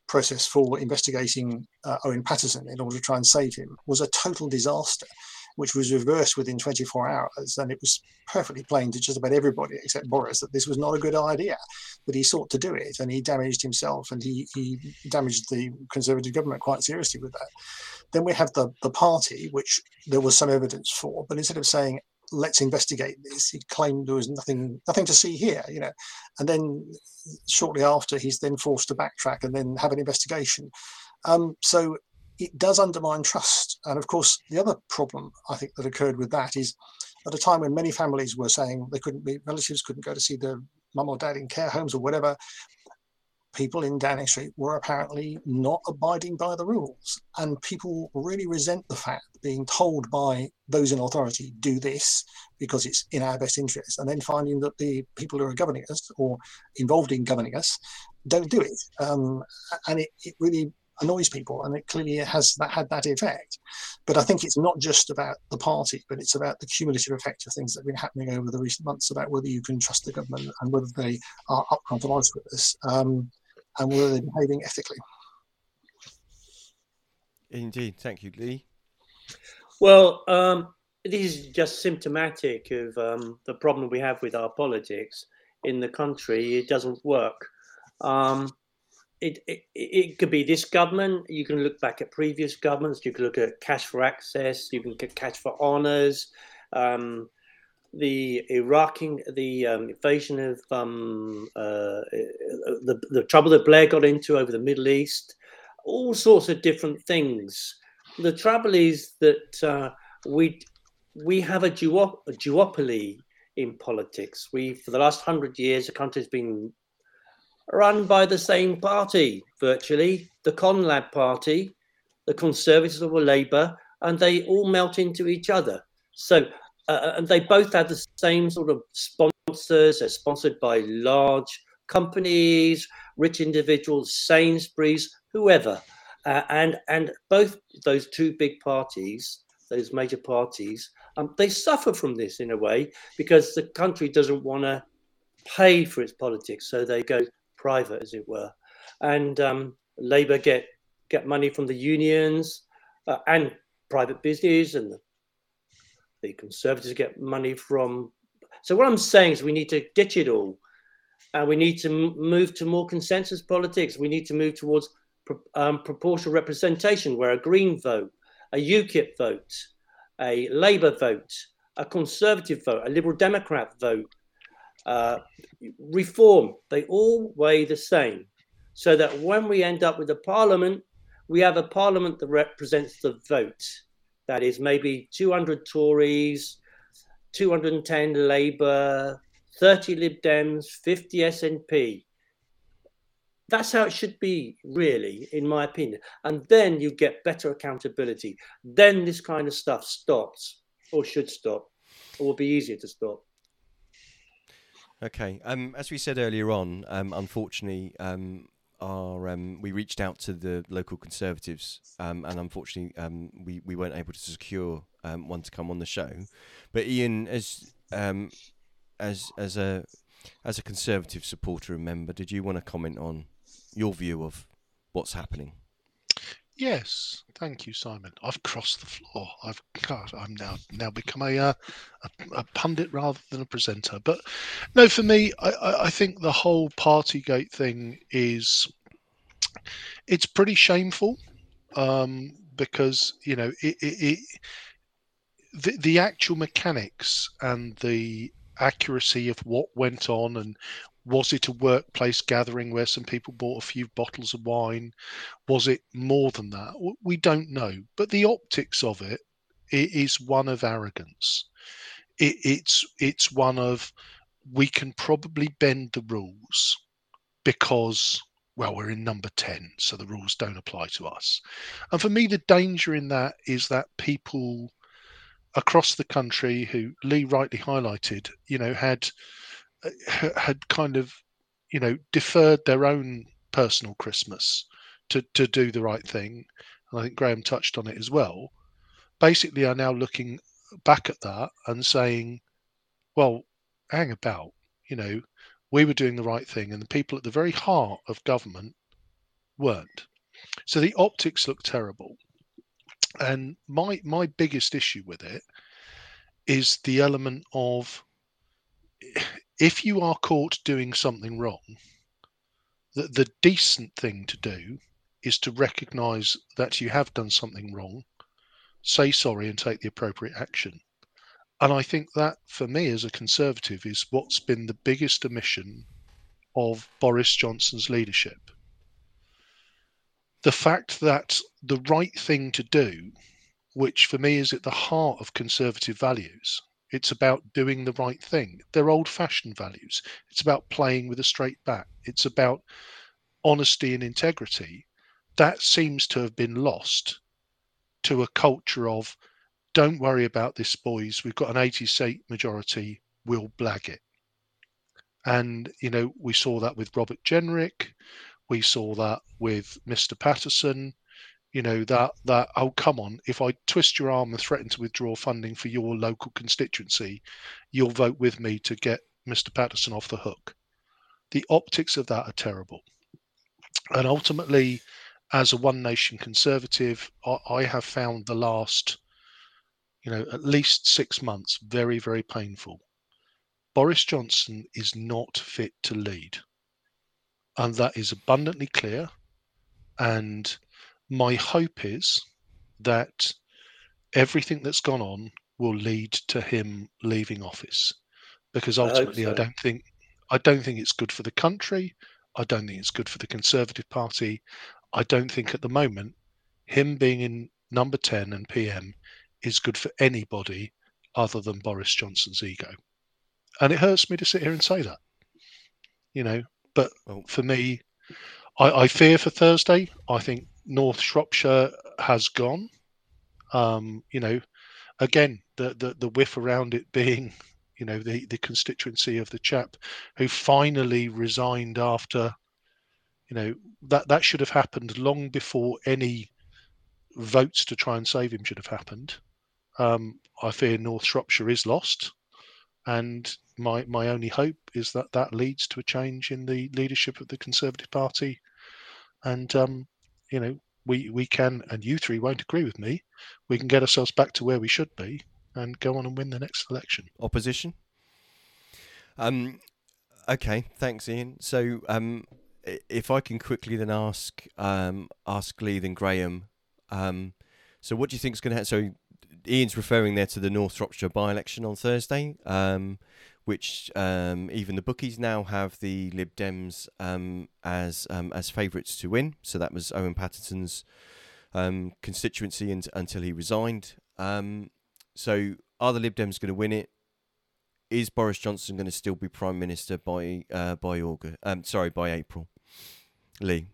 process for investigating Owen Paterson in order to try and save him was a total disaster, which was reversed within 24 hours. And it was perfectly plain to just about everybody except Boris that this was not a good idea, but he sought to do it and he damaged himself and he damaged the Conservative government quite seriously with that. Then we have the party, which there was some evidence for, but instead of saying, let's investigate this, he claimed there was nothing to see here, you know. And then shortly after, he's then forced to backtrack and then have an investigation. So it does undermine trust. And of course, the other problem I think that occurred with that is at a time when many families were saying they couldn't meet relatives, couldn't go to see their mum or dad in care homes or whatever, people in Downing Street were apparently not abiding by the rules. And people really resent the fact being told by those in authority, do this because it's in our best interest. And then finding that the people who are governing us or involved in governing us don't do it. And it really annoys people, and it clearly had that effect. But I think it's not just about the party, but it's about the cumulative effect of things that have been happening over the recent months about whether you can trust the government and whether they are upfront and honest with us and whether they're behaving ethically. Indeed. Thank you, Lee. Well, this is just symptomatic of the problem we have with our politics in the country. It doesn't work. It could be this government. You can look back at previous governments. You can look at Cash for Access. You can get Cash for Honours. The invasion of the trouble that Blair got into over the Middle East. All sorts of different things. The trouble is that we have a duopoly in politics. For the last 100 years, the country's been run by the same party, virtually, the Conlab party, the Conservatives or Labour, and they all melt into each other. So, and they both have the same sort of sponsors. They're sponsored by large companies, rich individuals, Sainsbury's, whoever. And both those two big parties, those major parties, They suffer from this in a way because the country doesn't want to pay for its politics, so they go private, as it were. And Labour get money from the unions and private business, and the Conservatives get money from... So what I'm saying is we need to ditch it all, and we need to move to more consensus politics. We need to move towards proportional representation, where a Green vote, a UKIP vote, a Labour vote, a Conservative vote, a Liberal Democrat vote, reform, they all weigh the same. So that when we end up with a parliament, we have a parliament that represents the vote. That is maybe 200 Tories, 210 Labour, 30 Lib Dems, 50 SNP. That's how it should be, really, in my opinion. And then you get better accountability. Then this kind of stuff stops, or should stop, or will be easier to stop. Okay. As we said earlier on, unfortunately, we reached out to the local Conservatives, and unfortunately, we weren't able to secure one to come on the show. But Ian, as a Conservative supporter and member, did you want to comment on your view of what's happening? Yes, thank you, Simon. I've crossed the floor. I'm now become a pundit rather than a presenter. But no, for me, I think the whole Partygate thing is pretty shameful, because you know the actual mechanics and the accuracy of what went on, and was it a workplace gathering where some people bought a few bottles of wine? Was it more than that? We don't know. But the optics of it, it is one of arrogance. It's one of, we can probably bend the rules because, well, we're in number 10, so the rules don't apply to us. And for me, the danger in that is that people across the country, who Lee rightly highlighted, you know, had kind of, you know, deferred their own personal Christmas to do the right thing, and I think Graham touched on it as well, basically are now looking back at that and saying, well, hang about, you know, we were doing the right thing and the people at the very heart of government weren't. So the optics look terrible. And my biggest issue with it is the element of, if you are caught doing something wrong, the decent thing to do is to recognise that you have done something wrong, say sorry and take the appropriate action. And I think that, for me as a Conservative, is what's been the biggest omission of Boris Johnson's leadership. The fact that the right thing to do, which for me is at the heart of Conservative values, it's about doing the right thing. They're old-fashioned values. It's about playing with a straight bat. It's about honesty and integrity. That seems to have been lost to a culture of, don't worry about this, boys. We've got an 80-seat majority. We'll blag it. And, you know, we saw that with Robert Jenrick. We saw that with Mr. Patterson. You know, that, oh, come on, if I twist your arm and threaten to withdraw funding for your local constituency, you'll vote with me to get Mr. Patterson off the hook. The optics of that are terrible. And ultimately, as a One Nation Conservative, I have found the last, you know, at least 6 months very, very painful. Boris Johnson is not fit to lead. And that is abundantly clear. And my hope is that everything that's gone on will lead to him leaving office, because ultimately I don't think it's good for the country. I don't think it's good for the Conservative Party. I don't think at the moment him being in number 10 and PM is good for anybody other than Boris Johnson's ego. And it hurts me to sit here and say that, you know, but for me, I fear for Thursday. I think North Shropshire has gone. You know, again, the whiff around it being, you know, the constituency of the chap who finally resigned after, you know, that should have happened long before any votes to try and save him should have happened. I fear North Shropshire is lost, and my only hope is that that leads to a change in the leadership of the Conservative Party. And we can, and you three won't agree with me, we can get ourselves back to where we should be and go on and win the next election. Opposition? Okay, thanks, Ian. So if I can quickly then ask Lee, then Graham, so what do you think is going to happen? So Ian's referring there to the North Shropshire by-election on Thursday, which even the bookies now have the Lib Dems as favourites to win. So that was Owen Paterson's constituency until he resigned. So are the Lib Dems going to win it? Is Boris Johnson going to still be Prime Minister by August? By April. Lee.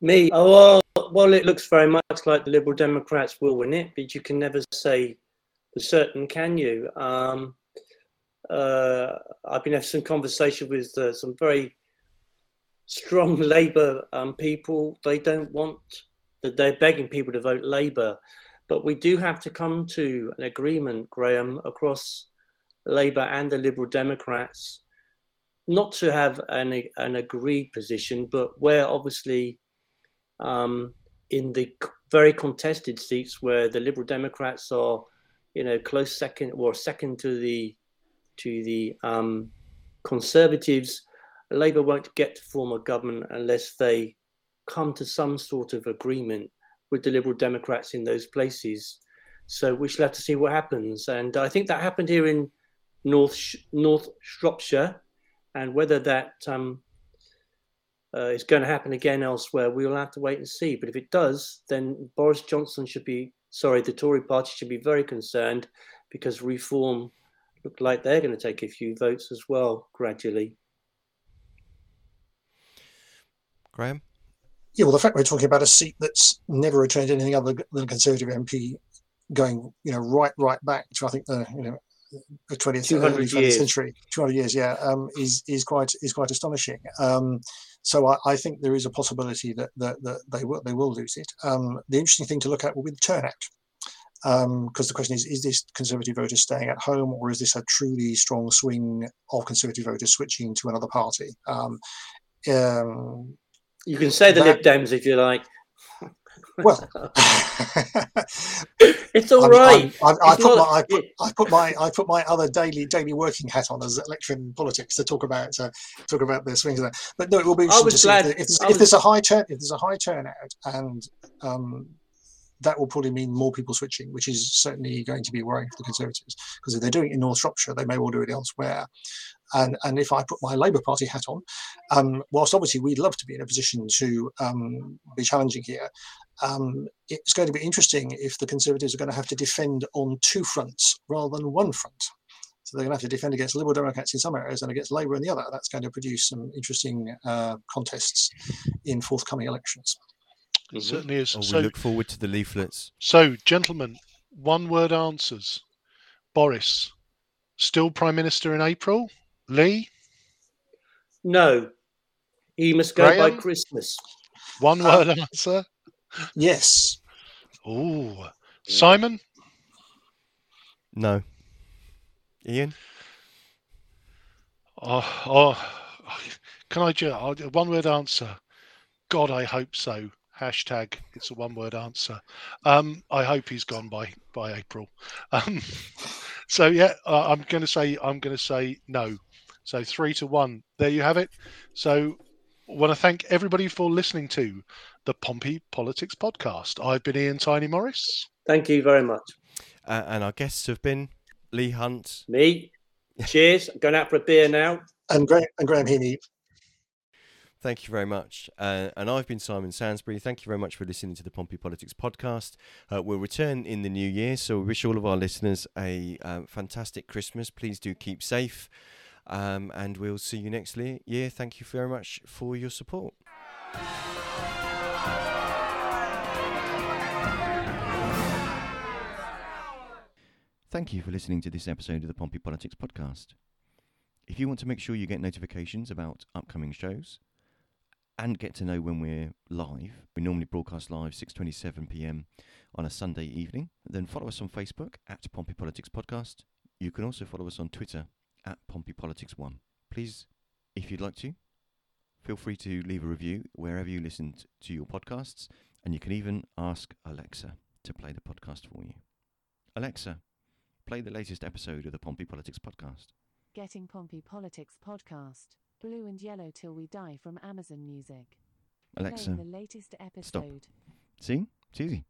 Me? Oh, well, it looks very much like the Liberal Democrats will win it, but you can never say for certain, can you? I've been having some conversation with some very strong Labour people. They don't want, they're begging people to vote Labour. But we do have to come to an agreement, Graham, across Labour and the Liberal Democrats, not to have an agreed position, but where obviously in the very contested seats where the Liberal Democrats are, close second or second to the Conservatives, Labour won't get to form a government unless they come to some sort of agreement with the Liberal Democrats in those places. So we shall have to see what happens, and I think that happened here in North Shropshire, and whether that is going to happen again elsewhere, we'll have to wait and see. But if it does, then the Tory party should be very concerned, because Reform look like they're going to take a few votes as well, gradually. Graham? Yeah, well, the fact we're talking about a seat that's never returned anything other than a Conservative MP going, right back to, I think, the 20th century, 200 years, yeah, is quite astonishing. So I think there is a possibility that they will lose it. The interesting thing to look at will be the turnout, because the question is this Conservative voter staying at home, or is this a truly strong swing of Conservative voters switching to another party? You can say the Lib Dems if you like. Well, it's all right. I put my other daily working hat on as lecturer in politics to talk about the swings of that. But no, it will be interesting to see if there's a high turnout, and that will probably mean more people switching, which is certainly going to be worrying for the Conservatives, because if they're doing it in North Shropshire, they may well do it elsewhere. And if I put my Labour Party hat on, whilst obviously we'd love to be in a position to be challenging here, it's going to be interesting if the Conservatives are going to have to defend on two fronts rather than one front. So they're going to have to defend against Liberal Democrats in some areas and against Labour in the other. That's going to produce some interesting contests in forthcoming elections. It certainly is. Oh, so, we look forward to the leaflets. So, gentlemen, one-word answers. Boris, still Prime Minister in April? Lee? No. He must go by Christmas. One-word answer? Yes. Oh. Simon? No. Ian? Can I just... One-word answer. God, I hope so. # It's a one-word answer. I hope he's gone by April. So yeah, I'm going to say no. So 3-1. There you have it. So I want to thank everybody for listening to the Pompey Politics Podcast. I've been Ian Tiny Morris. Thank you very much. And our guests have been Lee Hunt. Me. Cheers. I'm going out for a beer now. And Graham Heaney. Thank you very much. And I've been Simon Sandsbury. Thank you very much for listening to the Pompey Politics Podcast. We'll return in the new year, so we wish all of our listeners a fantastic Christmas. Please do keep safe. And we'll see you next year. Thank you very much for your support. Thank you for listening to this episode of the Pompey Politics Podcast. If you want to make sure you get notifications about upcoming shows, and get to know when we're live. We normally broadcast live 6:27pm on a Sunday evening. Then follow us on Facebook at Pompey Politics Podcast. You can also follow us on Twitter at Pompey Politics 1. Please, if you'd like to, feel free to leave a review wherever you listen to your podcasts, and you can even ask Alexa to play the podcast for you. Alexa, play the latest episode of the Pompey Politics Podcast. Getting Pompey Politics Podcast. Blue and Yellow Till We Die from Amazon Music. Alexa, playing the latest episode. Stop. See? It's easy.